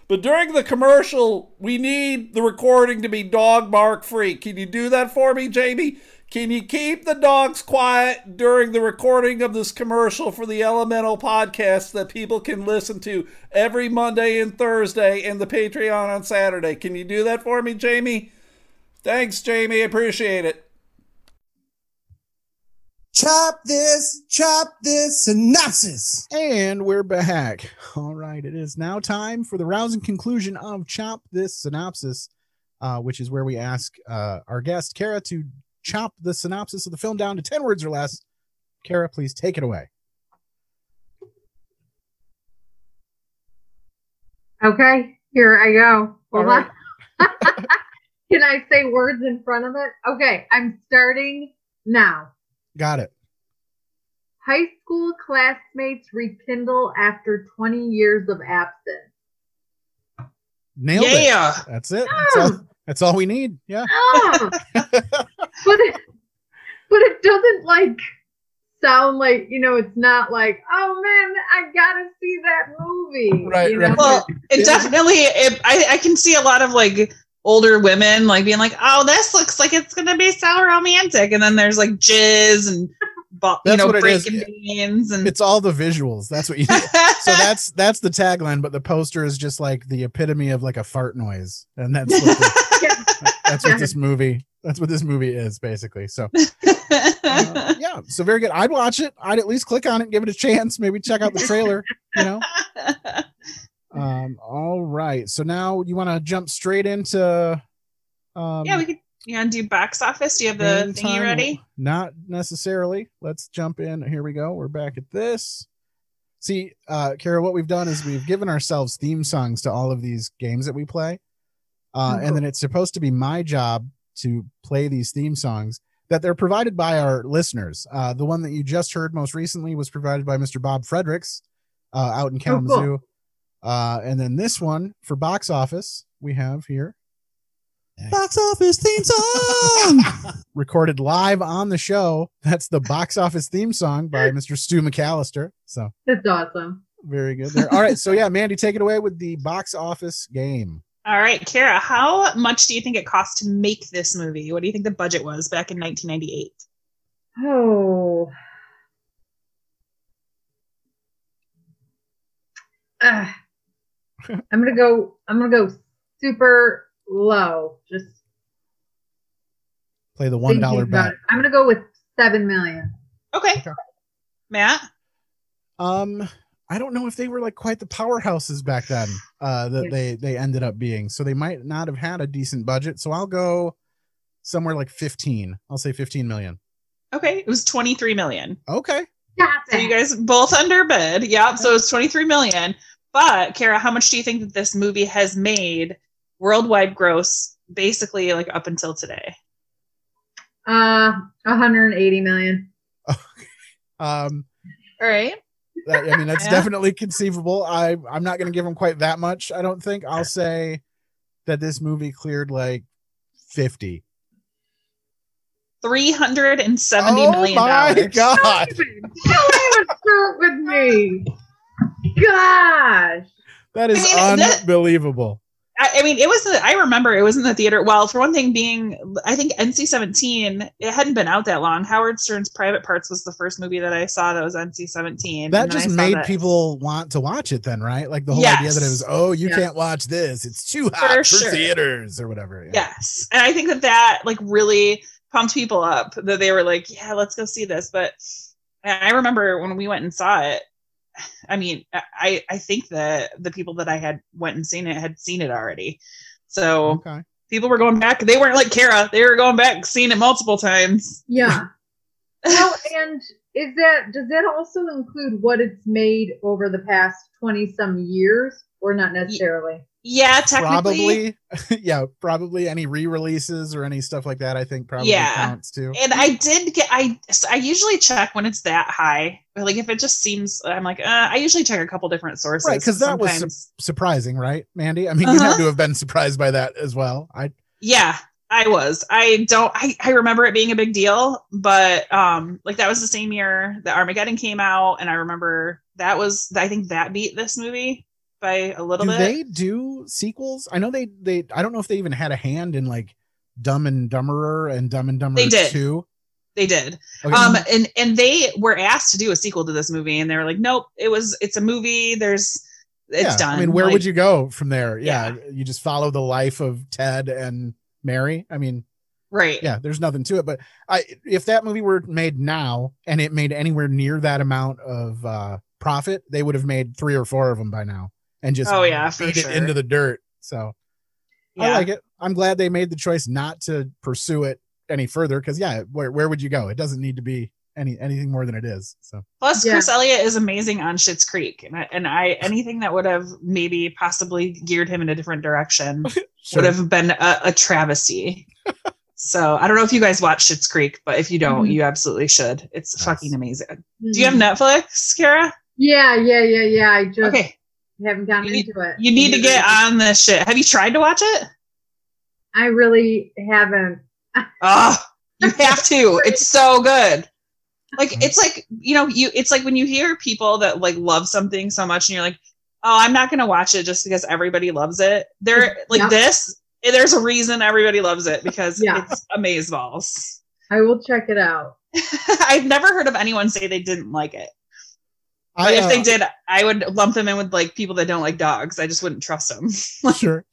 But during the commercial, we need the recording to be dog bark free. Can you do that for me, Jamie? Can you keep the dogs quiet during the recording of this commercial for the Elemental podcast that people can listen to every Monday and Thursday and the Patreon on Saturday? Can you do that for me, Jamie? Thanks, Jamie. Appreciate it. Chop this synopsis. And we're back. All right. It is now time for the rousing conclusion of Chop This Synopsis, which is where we ask our guest, Kara, to chop the synopsis of the film down to 10 words or less. Kara, please take it away. Okay, here I go. Hold on. Can I say words in front of it? Okay, I'm starting now. Got it. High school classmates rekindle after 20 years of absence. Nailed it. Yeah. That's it. Oh. That's all we need. Yeah. Oh. But it doesn't sound like, it's not like, oh man, I gotta see that movie. Right. Right. Well, it definitely, I can see a lot of older women being like, oh, this looks like it's gonna be so romantic, and then there's jizz and breaking beans, and it's all the visuals. That's what you do. So that's the tagline, but the poster is just the epitome of a fart noise, and that's what that's what this movie is basically. So yeah, so very good. I'd watch it. I'd at least click on it and give it a chance. Maybe check out the trailer. All right. So now you want to jump straight into we could do box office. Do you have the thingy ready? Not necessarily. Let's jump in. Here we go. We're back at this. See, Kara, what we've done is we've given ourselves theme songs to all of these games that we play. And then it's supposed to be my job to play these theme songs that they're provided by our listeners. The one that you just heard most recently was provided by Mr. Bob Fredericks out in Kalamazoo. Oh, cool. And then this one for box office we have here. Box office theme song recorded live on the show. That's the box office theme song by Mr. Stu McAllister. So that's awesome. Very good there. All right. So yeah, Mandy, take it away with the box office game. All right, Kara, how much do you think it cost to make this movie? What do you think the budget was back in 1998? Oh, I'm gonna go super low. Just play the $1 bet. I'm gonna go with $7 million. Okay. Matt. I don't know if they were quite the powerhouses back then that they ended up being. So they might not have had a decent budget. So I'll go somewhere 15. I'll say $15 million. Okay, it was $23 million. Okay. So you guys both underbid. Yeah. So it's $23 million. But Kara, how much do you think that this movie has made worldwide gross, basically like up until today? 180 million. All right. I mean, that's definitely conceivable. I'm not going to give them quite that much. I don't think. I'll say that this movie cleared like 50. $370 million. Oh my God. What's wrong with me? Gosh. That is unbelievable. I mean, it was, I remember it was in the theater. Well, for one thing being, I think NC-17, it hadn't been out that long. Howard Stern's Private Parts was the first movie that I saw that was NC-17. That just made people want to watch it then, right? Like the whole idea that it was, you can't watch this. It's too hot for theaters or whatever. Yeah. Yes. And I think that like really pumped people up, that they were like, yeah, let's go see this. But I remember when we went and saw it, I mean, I think that the people that I had went and seen it had seen it already. So people were going back. They weren't like Kara. They were going back, seeing it multiple times. Yeah. Well, and is that, does that also include what it's made over the past 20 some years, or not necessarily? Yeah, technically. Probably. Yeah, probably any re-releases or any stuff like that, I think probably counts too. And I did get, I usually check when it's that high. Like if it just seems, I'm like, I usually check a couple different sources. Right, because that was surprising, right, Mandy? I mean, you had to have been surprised by that as well. I was. I remember it being a big deal, but like that was the same year that Armageddon came out, and I remember that was, I think that beat this movie by a little bit. Do they do sequels? I know they I don't know if they even had a hand in like Dumb and Dumberer and Dumb and Dumber 2. They did. Okay. And they were asked to do a sequel to this movie, and they were like, nope, it's a movie. It's done. I mean, where would you go from there? Yeah. You just follow the life of Ted and Mary. I mean, right. Yeah. There's nothing to it, but if that movie were made now and it made anywhere near that amount of profit, they would have made 3 or 4 of them by now. And just feed it into the dirt. So I like it. I'm glad they made the choice not to pursue it any further, because where would you go? It doesn't need to be anything more than it is. So plus Chris Elliott is amazing on Schitt's Creek, and I anything that would have maybe possibly geared him in a different direction would have been a travesty. So I don't know if you guys watch Schitt's Creek, but if you don't, you absolutely should. It's fucking amazing. Do you have Netflix, Kara? Yeah. I just haven't gotten into it. You need to get on this shit. Have you tried to watch it? I really haven't. Oh, you have to. It's so good. Like, it's like, you know, it's like when you hear people that like love something so much and you're like, oh, I'm not going to watch it just because everybody loves it. They're like this. There's a reason everybody loves it, because it's amazeballs. I will check it out. I've never heard of anyone say they didn't like it. But if they did, I would lump them in with like people that don't like dogs. I just wouldn't trust them. Sure.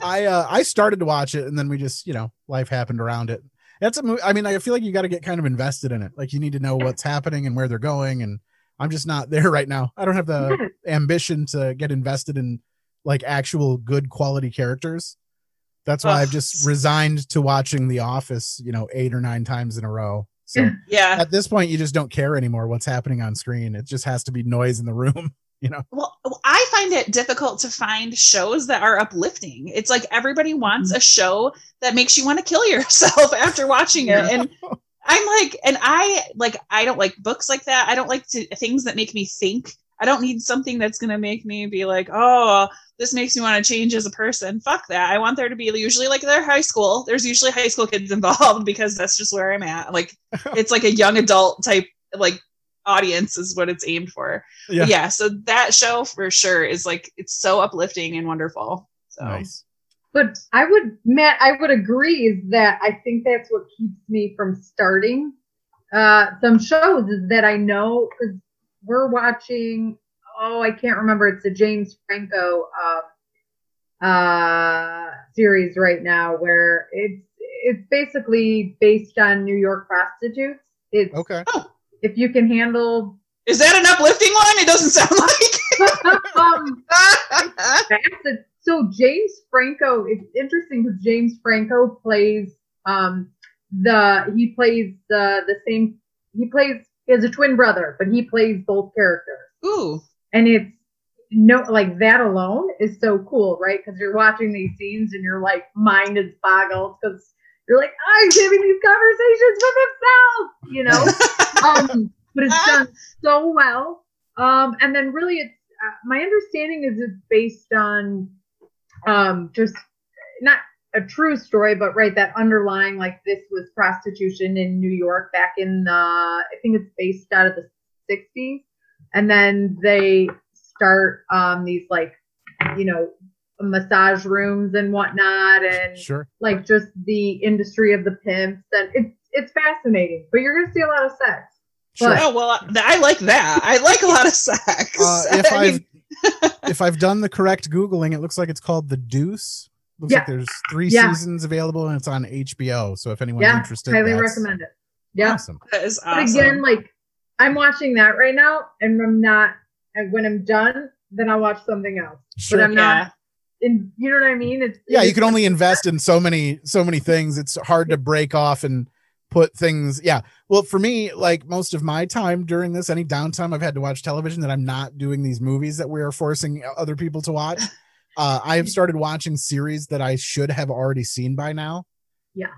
I started to watch it, and then we just, life happened around it. That's a movie. I mean, I feel like you got to get kind of invested in it. Like you need to know what's happening and where they're going. And I'm just not there right now. I don't have the ambition to get invested in like actual good quality characters. That's why I've just resigned to watching The Office, 8 or 9 times in a row. So at this point, you just don't care anymore what's happening on screen. It just has to be noise in the room. Well, I find it difficult to find shows that are uplifting. It's like everybody wants a show that makes you want to kill yourself after watching it. And I'm like, I don't like books like that. I don't like things that make me think. I don't need something that's going to make me be like, oh, this makes me want to change as a person. Fuck that. I want there to be usually like their high school. There's usually high school kids involved, because that's just where I'm at. Like, it's like a young adult type, like, audience is what it's aimed for. So that show for sure is like, it's so uplifting and wonderful. So nice. But I would agree is that I think that's what keeps me from starting some shows, is that I know, because we're watching, I can't remember, it's a James Franco series right now, where it's basically based on New York prostitutes. It's If you can handle... Is that an uplifting one? It doesn't sound like it. So James Franco, it's interesting because James Franco plays he has a twin brother, but he plays both characters. Ooh. And it's no, like that alone is so cool, right? Because you're watching these scenes and your like mind is boggled because you're like, oh, I'm having these conversations with himself, you know. But it's done so well. And then really, it's my understanding is it's based on just not a true story, but right, that underlying like this was prostitution in New York back in I think it's based out of the 60s, and then they start these like, you know, massage rooms and whatnot, and sure, like just the industry of the pimps, and it's fascinating. But you're gonna see a lot of sex. Sure. But, oh well, I like that. I like a lot of sex. If I've done the correct googling, it looks like it's called The Deuce. Looks like there's 3 seasons available, and it's on HBO. So if anyone's interested, highly recommend it. Yeah, awesome. That is awesome. But again, like I'm watching that right now, and I'm not. And when I'm done, then I'll watch something else. Sure. But I'm not. In, you know what I mean? It's, yeah, you can only invest in so many things. It's hard to break off and put things. Yeah. Well, for me, like most of my time during this, any downtime I've had to watch television that I'm not doing these movies that we are forcing other people to watch. I have started watching series that I should have already seen by now. Yeah.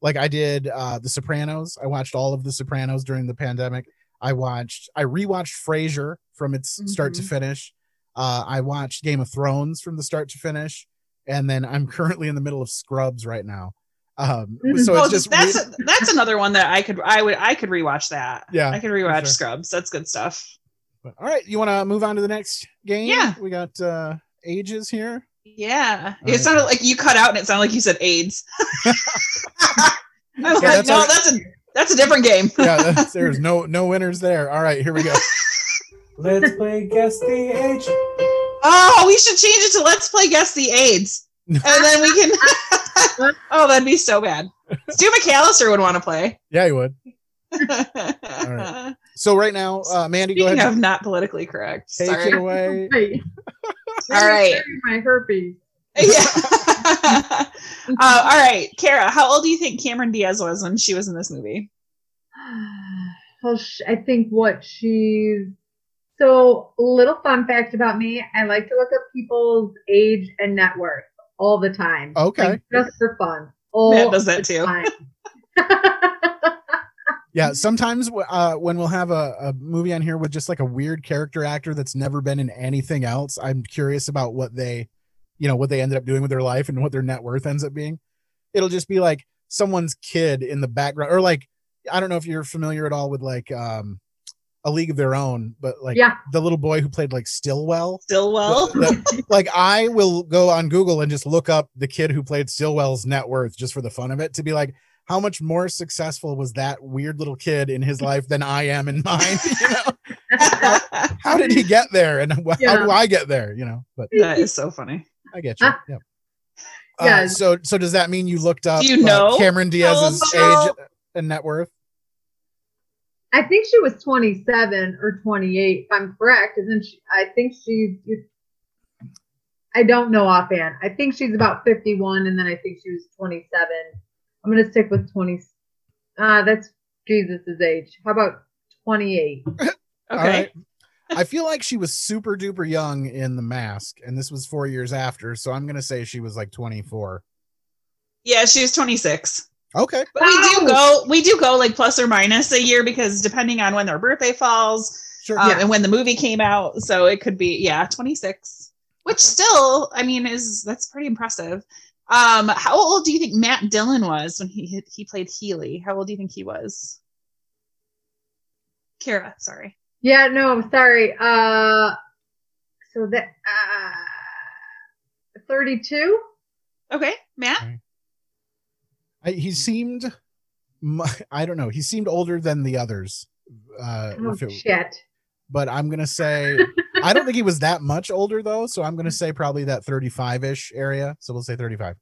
Like I did The Sopranos. I watched all of The Sopranos during the pandemic. I rewatched Frasier from its start to finish. I watched Game of Thrones from the start to finish, and then I'm currently in the middle of Scrubs right now. So it's just that's another one that I could rewatch that. Yeah, I could rewatch Scrubs. That's good stuff. But, all right, you want to move on to the next game? Yeah, we got ages here. Yeah, it sounded like you cut out, and it sounded like you said AIDS. I was like, no, that's a different game. Yeah, there's no winners there. All right, here we go. Let's play Guess the Age. Oh, we should change it to Let's Play Guess the AIDS. And then we can... Oh, that'd be so bad. Stu McAllister would want to play. Yeah, he would. All right. So right now, Mandy, go ahead. I'm not politically correct. Take it away. All right. My herpes. Yeah. All right, Kara, how old do you think Cameron Diaz was when she was in this movie? Well, I think she's... So, little fun fact about me, I like to look up people's age and net worth all the time. Okay. Like, just for fun. Matt does that too. Yeah, sometimes when we'll have a movie on here with just like a weird character actor that's never been in anything else, I'm curious about what they, you know, what they ended up doing with their life and what their net worth ends up being. It'll just be like someone's kid in the background, or like, I don't know if you're familiar at all with like, A League of Their Own, but like the little boy who played like Stillwell. Like I will go on Google and just look up the kid who played Stillwell's net worth just for the fun of it, to be like, how much more successful was that weird little kid in his life than I am in mine? You know, how did he get there, and how do I get there? You know, but that is so funny. I get you. Yeah. So does that mean you looked up Cameron Diaz's age and net worth? I think she was 27 or 28, if I'm correct. Isn't she? I think she's, I don't know offhand. I think she's about 51, and then I think she was 27. I'm going to stick with 20. That's Jesus's age. How about 28? Okay. All right. I feel like she was super duper young in The Mask, and this was 4 years after, so I'm going to say she was like 24. Yeah, she was 26. Okay. But we do go like plus or minus a year, because depending on when their birthday falls and when the movie came out. So it could be, 26, which still, I mean, that's pretty impressive. How old do you think Matt Dillon was when he played Healy? How old do you think he was? Kara, sorry. Yeah, no, I'm sorry. So that, 32. Okay. Matt? Okay. He seemed older than the others. But I'm going to say, I don't think he was that much older though. So I'm going to say probably that 35-ish area. So we'll say 35.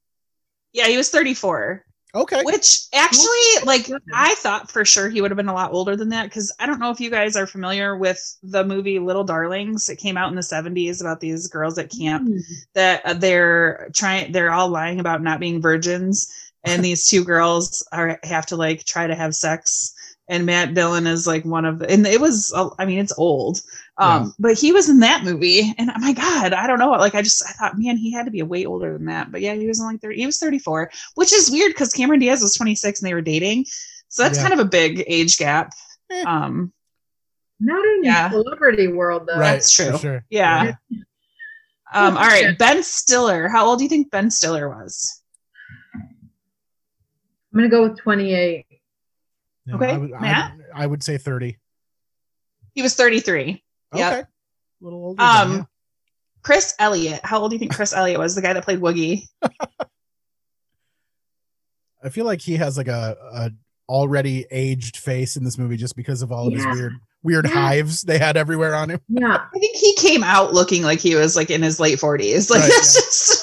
Yeah, he was 34. Okay. Which actually, like, I thought for sure he would have been a lot older than that, because I don't know if you guys are familiar with the movie Little Darlings. It came out in the 70s about these girls at camp that they're all lying about not being virgins. And these two girls have to like try to have sex and Matt Dillon is like one of the, and it was, I mean, it's old, but he was in that movie, and oh my God, I don't know. Like, I thought, man, he had to be way older than that, but yeah, he was only 30. He was 34, which is weird because Cameron Diaz was 26 and they were dating. So that's kind of a big age gap. Not in the celebrity world though. Right, that's true. Sure. Yeah. Right. All right. Ben Stiller. How old do you think Ben Stiller was? I'm going to go with 28. No, okay. I would say 30. He was 33. Yep. Okay. A little older. Than you. Chris Elliott. How old do you think Chris Elliott was? The guy that played Woogie. I feel like he has like a already aged face in this movie just because of all of his weird hives they had everywhere on him. Yeah. I think he came out looking like he was like in his late 40s. Like that's just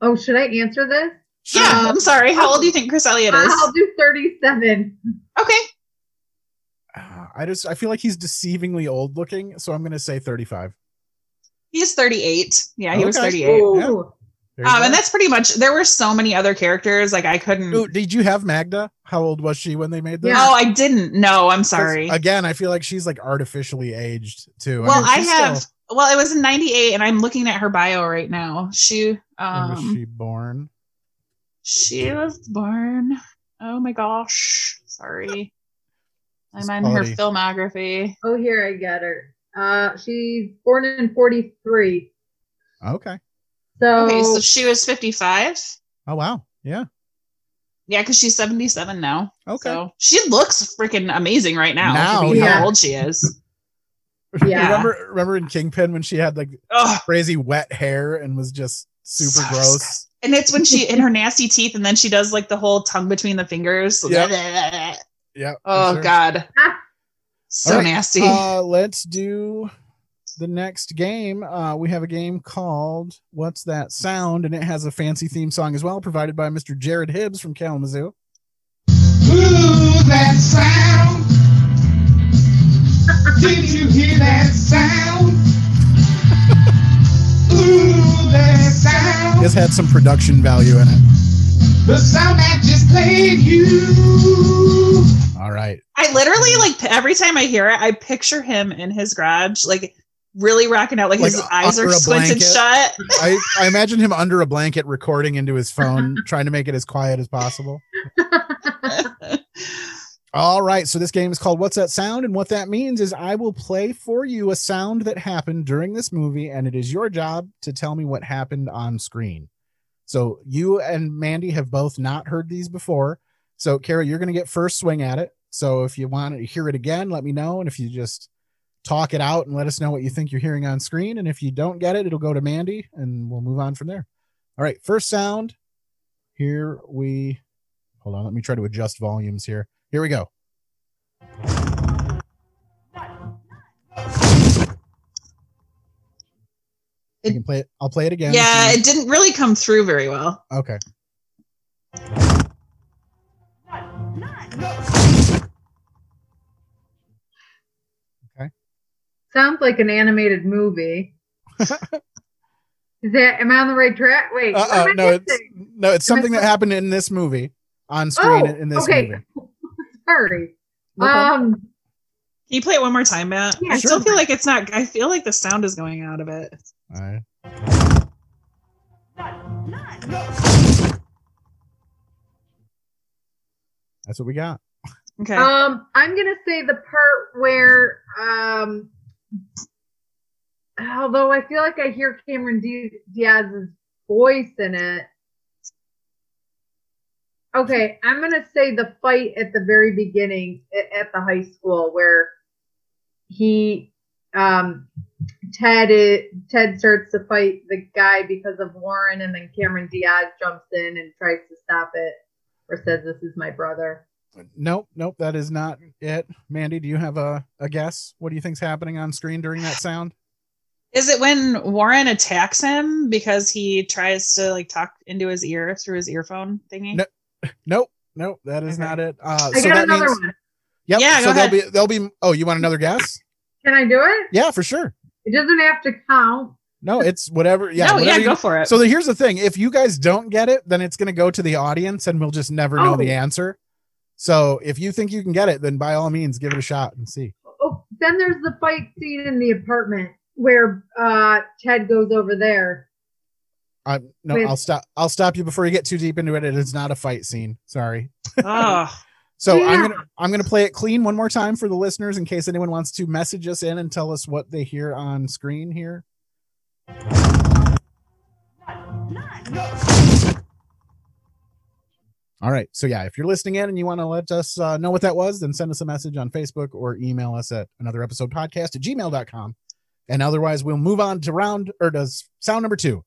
Oh, should I answer this? Yeah, I'm sorry. How old do you think Chris Elliott is? I'll do 37. Okay. I feel like he's deceivingly old looking, so I'm going to say 35. He is 38. Yeah, he was 38. Oh. Yeah. And that's pretty much, there were so many other characters, like I couldn't. Ooh, did you have Magda? How old was she when they made this? No, I didn't. No, I'm sorry. Again, I feel like she's like artificially aged too. Well, it was in 98 and I'm looking at her bio right now. When was she born? She was born. Oh my gosh. Sorry. I'm on her filmography. Oh, here I got her. She's born in 43. Okay. So she was 55. Oh, wow. Yeah. Yeah, because she's 77 now. Okay. So she looks freaking amazing right now. How old she is. Yeah. Remember in Kingpin when she had like crazy wet hair and was just super gross. Disgusting. And it's when she in her nasty teeth, and then she does like the whole tongue between the fingers. Yeah. Yep, oh sure. God. So nasty. Let's do the next game. We have a game called What's That Sound? And it has a fancy theme song as well, provided by Mr. Jared Hibbs from Kalamazoo. Who's that sound? Did you hear that sound? Ooh, that sound. It's had some production value in it. The sound that just played you. All right. I literally, like, every time I hear it, I picture him in his garage, like, really rocking out. Like his eyes are squinted shut. I imagine him under a blanket recording into his phone, trying to make it as quiet as possible. All right. So this game is called What's That Sound? And what that means is I will play for you a sound that happened during this movie, and it is your job to tell me what happened on screen. So you and Mandy have both not heard these before. So Kara, you're going to get first swing at it. So if you want to hear it again, let me know. And if you just talk it out and let us know what you think you're hearing on screen. And if you don't get it, it'll go to Mandy and we'll move on from there. All right. First sound. Here we hold on. Let me try to adjust volumes here. Here we go. You can play it. I'll play it again. Yeah, it didn't really come through very well. Okay. Okay. Sounds like an animated movie. Am I on the right track? Wait. No, it's something that happened in this movie on screen in this movie. Sorry. Can you play it one more time, Matt? Yeah, I still feel like it's not. I feel like the sound is going out of it. All right. That's what we got. Okay. I'm gonna say the part where, although I feel like I hear Cameron Diaz's voice in it. Okay, I'm going to say the fight at the very beginning at the high school where he, Ted starts to fight the guy because of Warren, and then Cameron Diaz jumps in and tries to stop it or says, this is my brother. Nope, that is not it. Mandy, do you have a guess? What do you think's happening on screen during that sound? Is it when Warren attacks him because he tries to like talk into his ear through his earphone thingy? Nope, that is not it. I got another one. Yep. Yeah, so they'll be. Oh, you want another guess? Can I do it? Yeah, for sure. It doesn't have to count. No, it's whatever. Yeah, no, whatever, yeah, go for it. So here's the thing. If you guys don't get it, then it's going to go to the audience and we'll just never know the answer. So if you think you can get it, then by all means, give it a shot and see. Oh, then there's the fight scene in the apartment where Ted goes over there. I'll stop you before you get too deep into it. It is not a fight scene. Sorry. So yeah. I'm gonna play it clean one more time for the listeners in case anyone wants to message us in and tell us what they hear on screen here. All right. So yeah, if you're listening in and you want to let us know what that was, then send us a message on Facebook or email us at another episode podcast@gmail.com. And otherwise we'll move on to sound number two.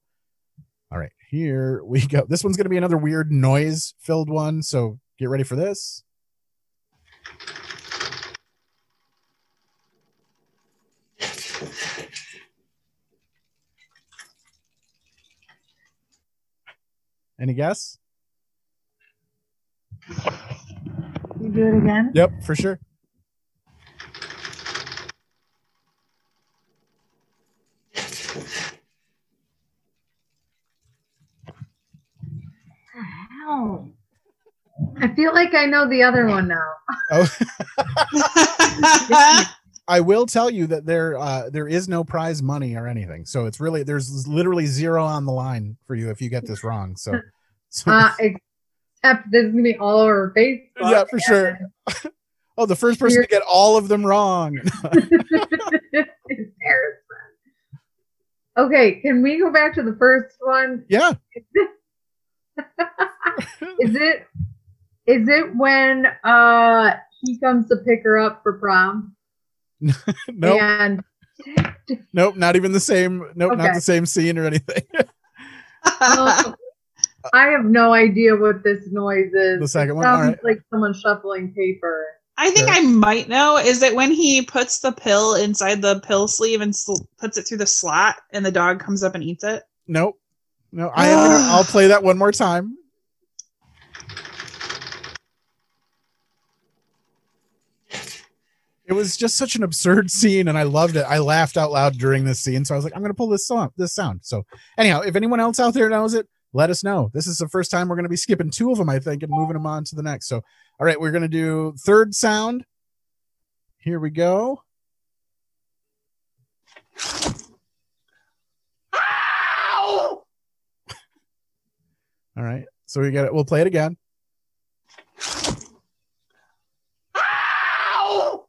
All right, here we go. This one's going to be another weird noise filled one. So get ready for this. Any guess? You do it again? Yep, for sure. Wow. I feel like I know the other one now. Oh. I will tell you that there is no prize money or anything. So it's really, there's literally zero on the line for you if you get this wrong. So except this is going to be all over Facebook. Yeah, for sure. Oh, the first person to get all of them wrong. Okay. Can we go back to the first one? Yeah. Is it when he comes to pick her up for prom? Nope. And nope, not even the same. Nope, okay. Not the same scene or anything. I have no idea what this noise is. The second one, all right. Like someone shuffling paper. I think I might know. Is it when he puts the pill inside the pill sleeve and puts it through the slot, and the dog comes up and eats it? Nope. No, I'll play that one more time. It was just such an absurd scene, and I loved it. I laughed out loud during this scene, so I was like, I'm going to pull this sound. So anyhow, if anyone else out there knows it, let us know. This is the first time we're going to be skipping two of them, I think, and moving them on to the next. So, all right, we're going to do third sound. Here we go. All right, so we got it. We'll play it again. Ow!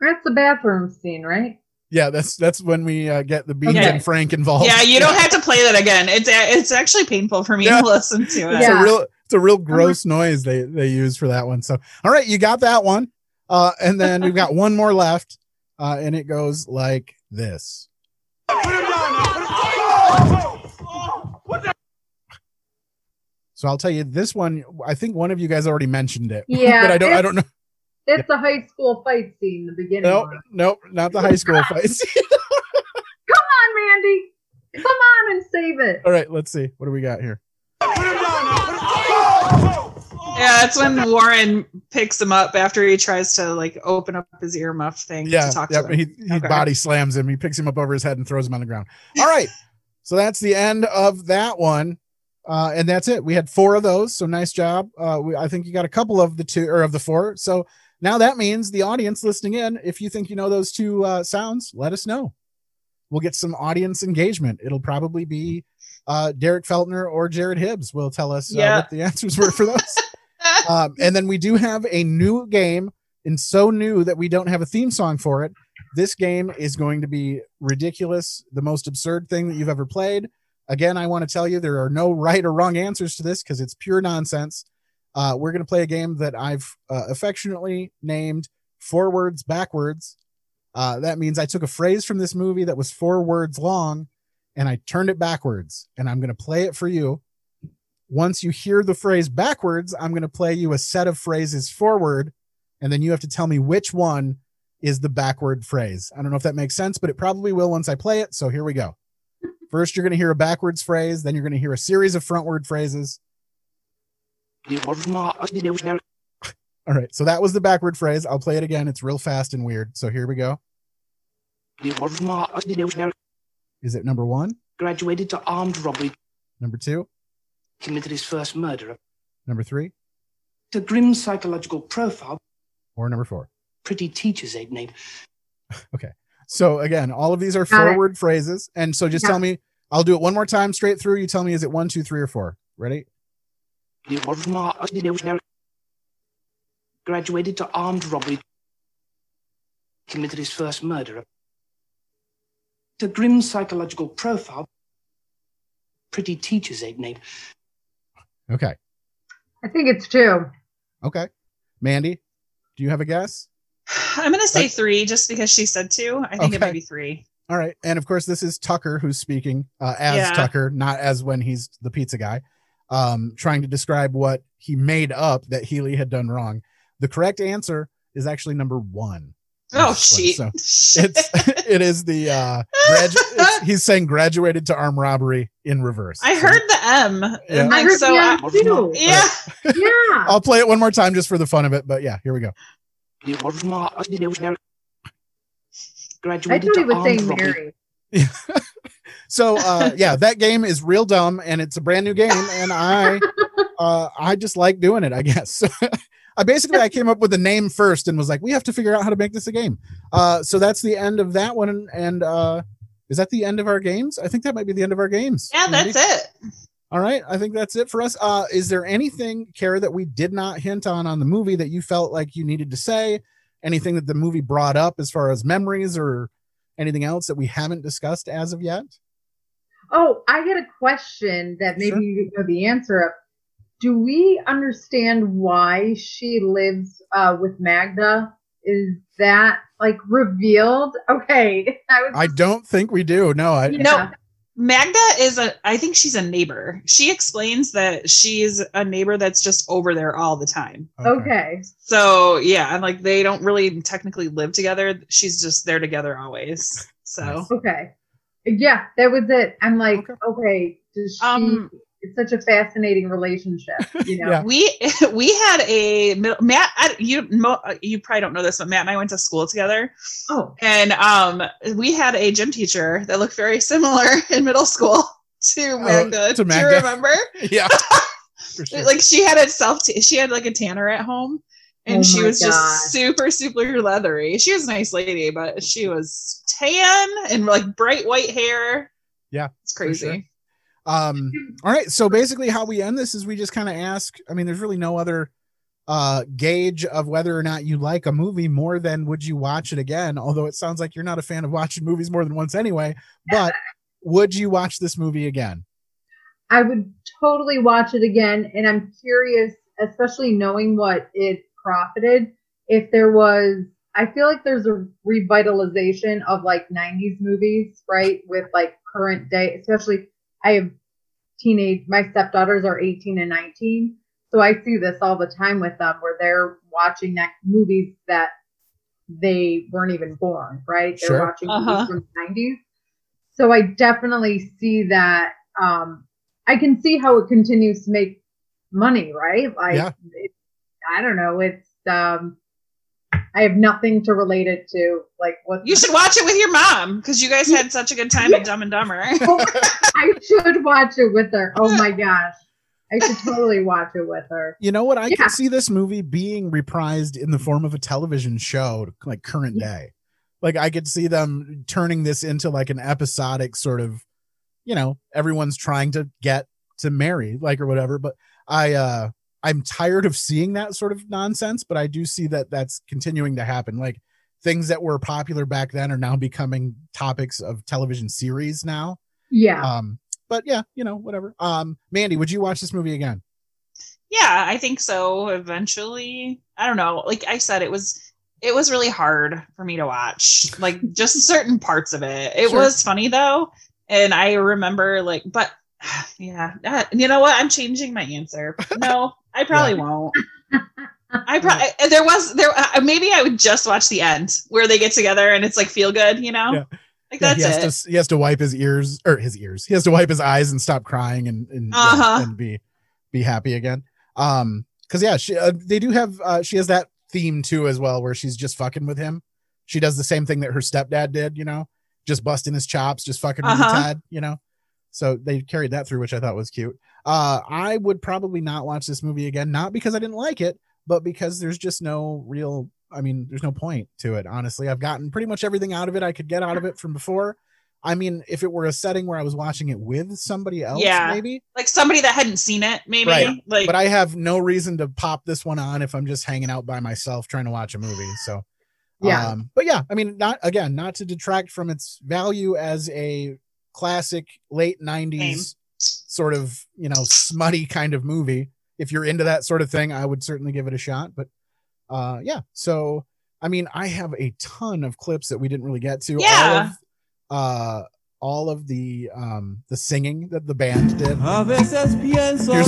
That's the bathroom scene, right? Yeah, that's when we get the Beans and Frank involved. Yeah, you don't have to play that again. It's actually painful for me to listen to it. It's a real gross noise they use for that one. So, all right, you got that one, and then we've got one more left, and it goes like this. Put him down now. Put him down. Oh, what the? So I'll tell you this one. I think one of you guys already mentioned it. Yeah, but I don't know. It's a high school fight scene. The beginning. Nope, not the high school fight scene. Come on, Mandy. Come on and save it. All right, let's see. What do we got here? Yeah, that's when Warren picks him up after he tries to like open up his earmuff thing to talk to him. He body slams him. He picks him up over his head and throws him on the ground. All right, so that's the end of that one. And that's it. We had four of those. So nice job. I think you got a couple of the two or of the four. So now that means the audience listening in, if you think you know those two sounds, let us know. We'll get some audience engagement. It'll probably be Derek Feltner or Jared Hibbs will tell us what the answers were for those. And then we do have a new game, and so new that we don't have a theme song for it. This game is going to be ridiculous. The most absurd thing that you've ever played. Again, I want to tell you there are no right or wrong answers to this because it's pure nonsense. We're going to play a game that I've affectionately named Four Words Backwards. That means I took a phrase from this movie that was 4 words long and I turned it backwards, and I'm going to play it for you. Once you hear the phrase backwards, I'm going to play you a set of phrases forward, and then you have to tell me which one is the backward phrase. I don't know if that makes sense, but it probably will once I play it. So here we go. First, you're going to hear a backwards phrase. Then you're going to hear a series of frontward phrases. All right. So that was the backward phrase. I'll play it again. It's real fast and weird. So here we go. Is it number one? Graduated to armed robbery. Number two? Committed his first murder. Number three? The grim psychological profile. Or number four? Pretty teacher's aide name. Okay. So again, all of these are forward phrases. And so just tell me, I'll do it one more time straight through. You tell me, is it one, two, three, or four? Ready? Graduated to armed robbery. Committed his first murder. The grim psychological profile. Pretty teacher's aide name. Okay. I think it's two. Okay. Mandy, do you have a guess? I'm going to say three just because she said two. I think it might be three. All right. And of course, this is Tucker who's speaking as Tucker, not as when he's the pizza guy, trying to describe what he made up that Healy had done wrong. The correct answer is actually number one. Oh, shit. So it is the he's saying graduated to armed robbery in reverse. I heard the M. Yeah. I heard so the M too. Yeah. Yeah. I'll play it one more time just for the fun of it. But yeah, here we go. Graduated to armed robbery. So that game is real dumb and it's a brand new game. And I just like doing it, I guess. I came up with a name first and was like, we have to figure out how to make this a game. So that's the end of that one. And is that the end of our games? I think that might be the end of our games. Yeah, that's it. All right. I think that's it for us. Is there anything, Kara, that we did not hint on the movie that you felt like you needed to say? Anything that the movie brought up as far as memories or anything else that we haven't discussed as of yet? Oh, I get a question that maybe you know the answer of. Do we understand why she lives with Magda? Is that like revealed? Okay. I don't think we do. No, no. Magda is I think she's a neighbor. She explains that she's a neighbor that's just over there all the time. Okay. So yeah, and like they don't really technically live together. She's just there together always. So. Okay. Yeah, that was it. I'm like, okay, does she... It's such a fascinating relationship, you know. Yeah. We had a Matt. You probably don't know this, but Matt and I went to school together. Oh, and we had a gym teacher that looked very similar in middle school to Magda. To Magda. Do you remember? Yeah, for sure. Like she had she had like a tanner at home, and she was just super, super leathery. She was a nice lady, but she was tan and like bright white hair. Yeah, it's crazy. All right. So basically how we end this is we just kind of ask, I mean, there's really no other gauge of whether or not you like a movie more than would you watch it again? Although it sounds like you're not a fan of watching movies more than once anyway, but would you watch this movie again? I would totally watch it again. And I'm curious, especially knowing what it profited, if there was, I feel like there's a revitalization of like 90s movies, right? With like current day, especially I have my stepdaughters are 18 and 19. So I see this all the time with them where they're watching movies that they weren't even born, right? They're watching movies from the 90s. So I definitely see that. I can see how it continues to make money, right? Like, I don't know. It's, I have nothing to relate it to. Like, what you should watch it with your mom because you guys had such a good time at Dumb and Dumber. I should watch it with her. Oh my gosh, I should totally watch it with her. You know what? I can see this movie being reprised in the form of a television show, like current day. Like, I could see them turning this into like an episodic sort of, you know, everyone's trying to get to marry, like, or whatever. But I'm tired of seeing that sort of nonsense, but I do see that that's continuing to happen. Like things that were popular back then are now becoming topics of television series now. Yeah. But yeah, you know, whatever. Mandy, would you watch this movie again? Yeah, I think so. Eventually. I don't know. Like I said, it was really hard for me to watch, like just certain parts of it. It was funny though. And I remember like, but yeah, you know what? I'm changing my answer. No. I probably won't. I probably maybe I would just watch the end where they get together and it's like feel good, you know. Yeah. Like that's it. He has to wipe his ears. He has to wipe his eyes and stop crying and be happy again. Because they do have. She has that theme too as well, where she's just fucking with him. She does the same thing that her stepdad did, you know. just busting his chops, just fucking with Tad, you know? So they carried that through, which I thought was cute. I would probably not watch this movie again, not because I didn't like it, but because there's just no real, I mean, there's no point to it. Honestly, I've gotten pretty much everything out of it I could get out of it from before. I mean, if it were a setting where I was watching it with somebody else, maybe like somebody that hadn't seen it, maybe. Right. Like, but I have no reason to pop this one on if I'm just hanging out by myself trying to watch a movie. So, but yeah, I mean, not to detract from its value as a classic late 90s sort of, you know, smutty kind of movie. If you're into that sort of thing, I would certainly give it a shot. But so, I mean, I have a ton of clips that we didn't really get to. Yeah. All of the singing that the band did. Here's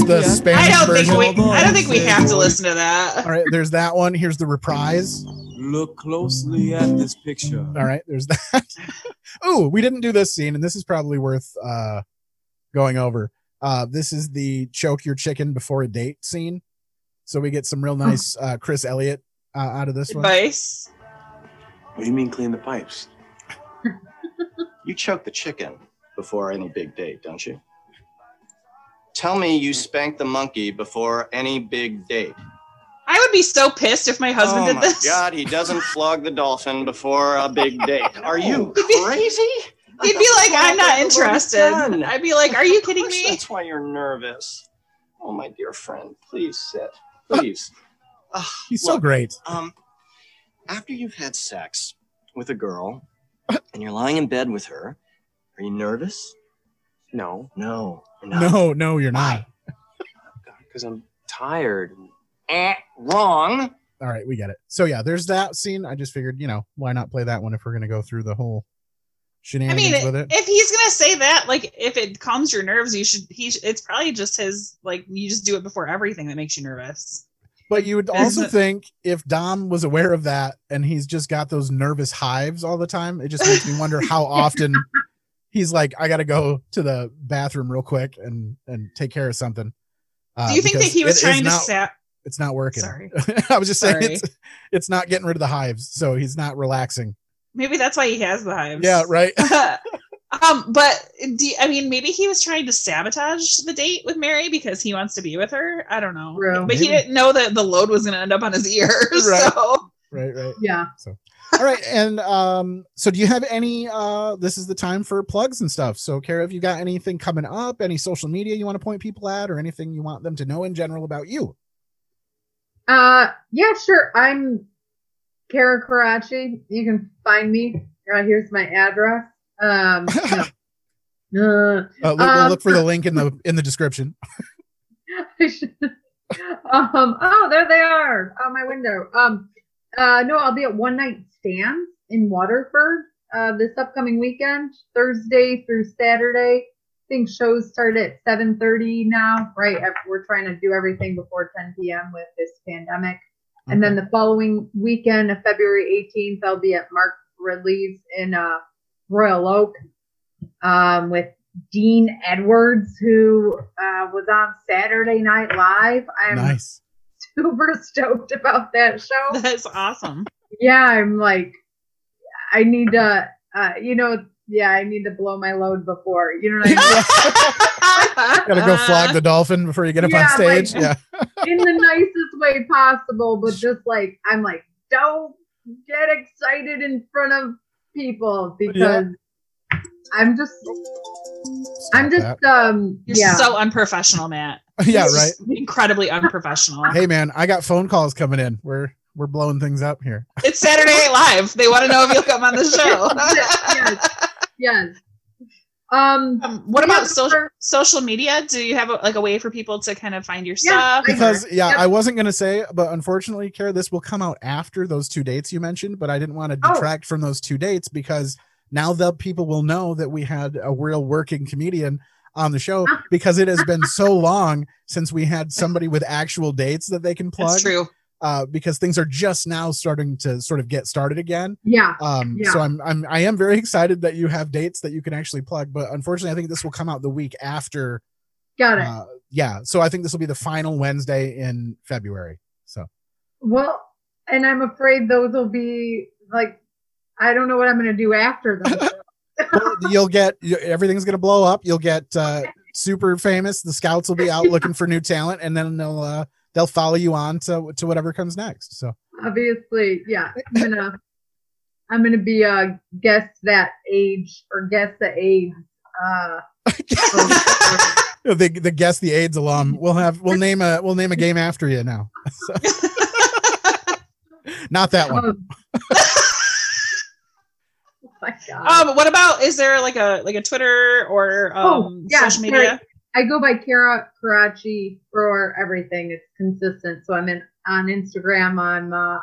the Spanish version. I don't think we have to listen to that. All right, there's that one. Here's the reprise. Look closely at this picture. All right, there's that. Oh, we didn't do this scene, and this is probably worth going over. This is the choke your chicken before a date scene. So we get some real nice Chris Elliott out of this advice. One. What do you mean clean the pipes? You choke the chicken before any big date, don't you? Tell me you spanked the monkey before any big date. I would be so pissed if my husband did this. Oh, my God, he doesn't flog the dolphin before a big date. Are you crazy? He'd be like, I'm not interested. I'd be like, are you kidding me? That's why you're nervous. Oh, my dear friend, please sit. Please. He's so great. After you've had sex with a girl... and you're lying in bed with her. Are you nervous? No, you're not. No, you're not. Because I'm tired. Wrong. All right, we get it. So yeah, there's that scene. I just figured, you know, why not play that one if we're gonna go through the whole shenanigans with it. If he's gonna say that, like, if it calms your nerves, you should. It's probably just his. Like, you just do it before everything that makes you nervous. But you would also think if Dom was aware of that and he's just got those nervous hives all the time, it just makes me wonder how often he's like, I got to go to the bathroom real quick and take care of something. Do you think that he was trying to it's not working. Sorry. I was just saying it's not getting rid of the hives. So he's not relaxing. Maybe that's why he has the hives. Yeah. Right. But maybe he was trying to sabotage the date with Mary because he wants to be with her. I don't know, but maybe he didn't know that the load was going to end up on his ears. Right. So. Right. Yeah. So, all right. And, so do you have any, this is the time for plugs and stuff. So Kara, have you got anything coming up, any social media you want to point people at or anything you want them to know in general about you? Yeah, sure. I'm Kara Karachi. You can find me. Here's my address. We'll look for the link in the description. Oh, there they are on my window. I'll be at One Night Stand in Waterford this upcoming weekend, Thursday through Saturday. I think shows start at 7:30 now, right? We're trying to do everything before 10 p.m. with this pandemic. Mm-hmm. And then the following weekend of February 18th, I'll be at Mark Ridley's in Royal Oak with Dean Edwards, who was on Saturday Night Live. I'm super stoked about that show. That's awesome. Yeah, I'm like, I need to, I need to blow my load before. You know what I mean? Gotta go flog the dolphin before you get up on stage. Like, in the nicest way possible, but just like, I'm like, don't get excited in front of people because you're so unprofessional, Matt. Yeah, right. Incredibly unprofessional. Hey man, I got phone calls coming in. We're blowing things up here. It's Saturday Night Live. They want to know if you'll come on the show. Yes. What about social media? Do you have a way for people to kind of find your stuff? Because I wasn't going to say, but unfortunately, Kara, this will come out after those two dates you mentioned, but I didn't want to detract from those two dates because now the people will know that we had a real working comedian on the show because it has been so long since we had somebody with actual dates that they can plug. That's true. Because things are just now starting to sort of get started again. Yeah. So I am very excited that you have dates that you can actually plug, but unfortunately I think this will come out the week after. Got it. So I think this will be the final Wednesday in February. So. Well, and I'm afraid those will be like, I don't know what I'm going to do after them. You'll get, everything's going to blow up. You'll get super famous. The scouts will be out looking for new talent, and then they'll follow you on to whatever comes next. So obviously, yeah, I'm gonna be a guess that age or guess the AIDS. The guess the AIDS alum. We'll name a game after you now. So. Not that one. Oh my God. What about? Is there like a Twitter or social media? I go by Kara Karachi for everything. It's consistent. So I'm on Instagram. I'm on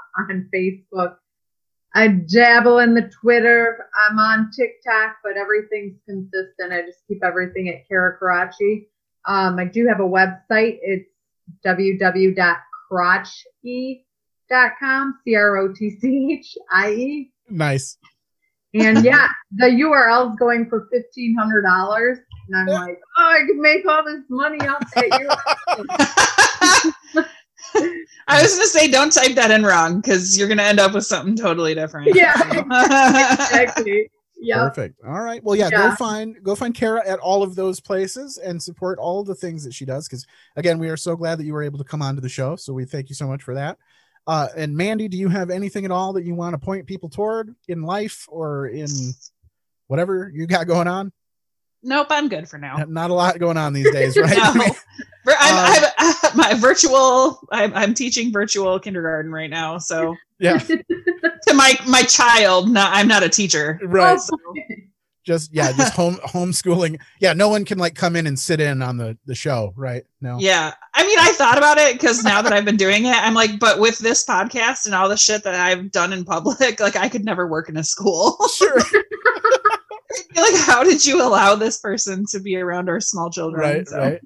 Facebook. I dabble in the Twitter. I'm on TikTok, but everything's consistent. I just keep everything at Kara Karachi. I do have a website. It's www.crotchie.com, crotchie. Nice. And yeah, the URL's going for $1,500. And I'm like, oh, I can make all this money off that URL. I was going to say, don't type that in wrong, because you're going to end up with something totally different. Yeah, exactly. Yeah. Perfect. All right. Well, yeah. Go find Kara at all of those places and support all the things that she does. Because again, we are so glad that you were able to come onto the show. So we thank you so much for that. And Mandy, do you have anything at all that you want to point people toward in life or in whatever you got going on? Nope, I'm good for now. Not a lot going on these days, right? No. I'm teaching virtual kindergarten right now, so yeah. To my child, I'm not a teacher, right? So. Just homeschooling. Yeah, no one can like come in and sit in on the show, right? No. Yeah, I mean, I thought about it because now that I've been doing it, I'm like, but with this podcast and all the shit that I've done in public, like I could never work in a school. Sure. Like, how did you allow this person to be around our small children? Right, so. Right.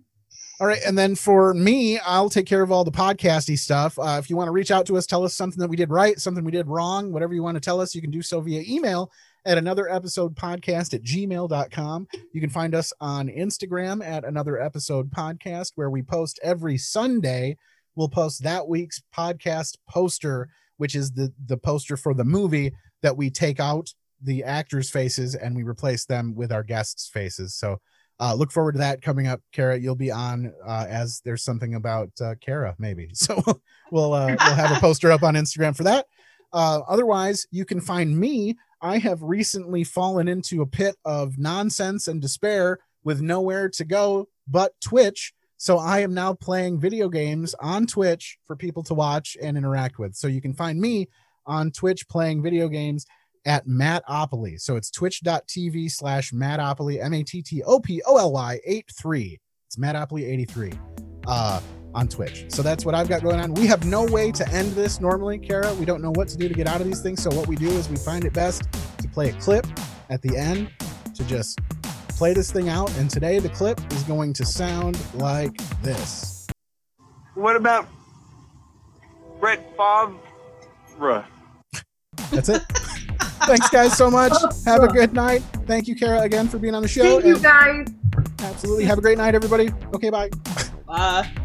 All right. And then for me, I'll take care of all the podcasty stuff. If you want to reach out to us, tell us something that we did right, something we did wrong, whatever you want to tell us, you can do so via email at another episode podcast@gmail.com. You can find us on Instagram at another episode podcast, where we post every Sunday. We'll post that week's podcast poster, which is the poster for the movie that we take out the actors' faces and we replace them with our guests' faces. So look forward to that coming up. Kara, you'll be on as there's something about Kara maybe. So we'll have a poster up on Instagram for that. Otherwise, you can find me. I have recently fallen into a pit of nonsense and despair with nowhere to go but Twitch. So I am now playing video games on Twitch for people to watch and interact with. So you can find me on Twitch playing video games at Mattopoly. So it's twitch.tv/Mattopoly, MATTOPOLY 83. It's Mattopoly 83 on Twitch. So that's what I've got going on. We have no way to end this normally, Kara. We don't know what to do to get out of these things. So what we do is we find it best to play a clip at the end to just play this thing out. And today the clip is going to sound like this. What about Brett Favre? That's it. Thanks, guys, so much. Have a good night. Thank you, Kara, again for being on the show. Thank you, guys. Absolutely. Have a great night, everybody. Okay, bye. Bye.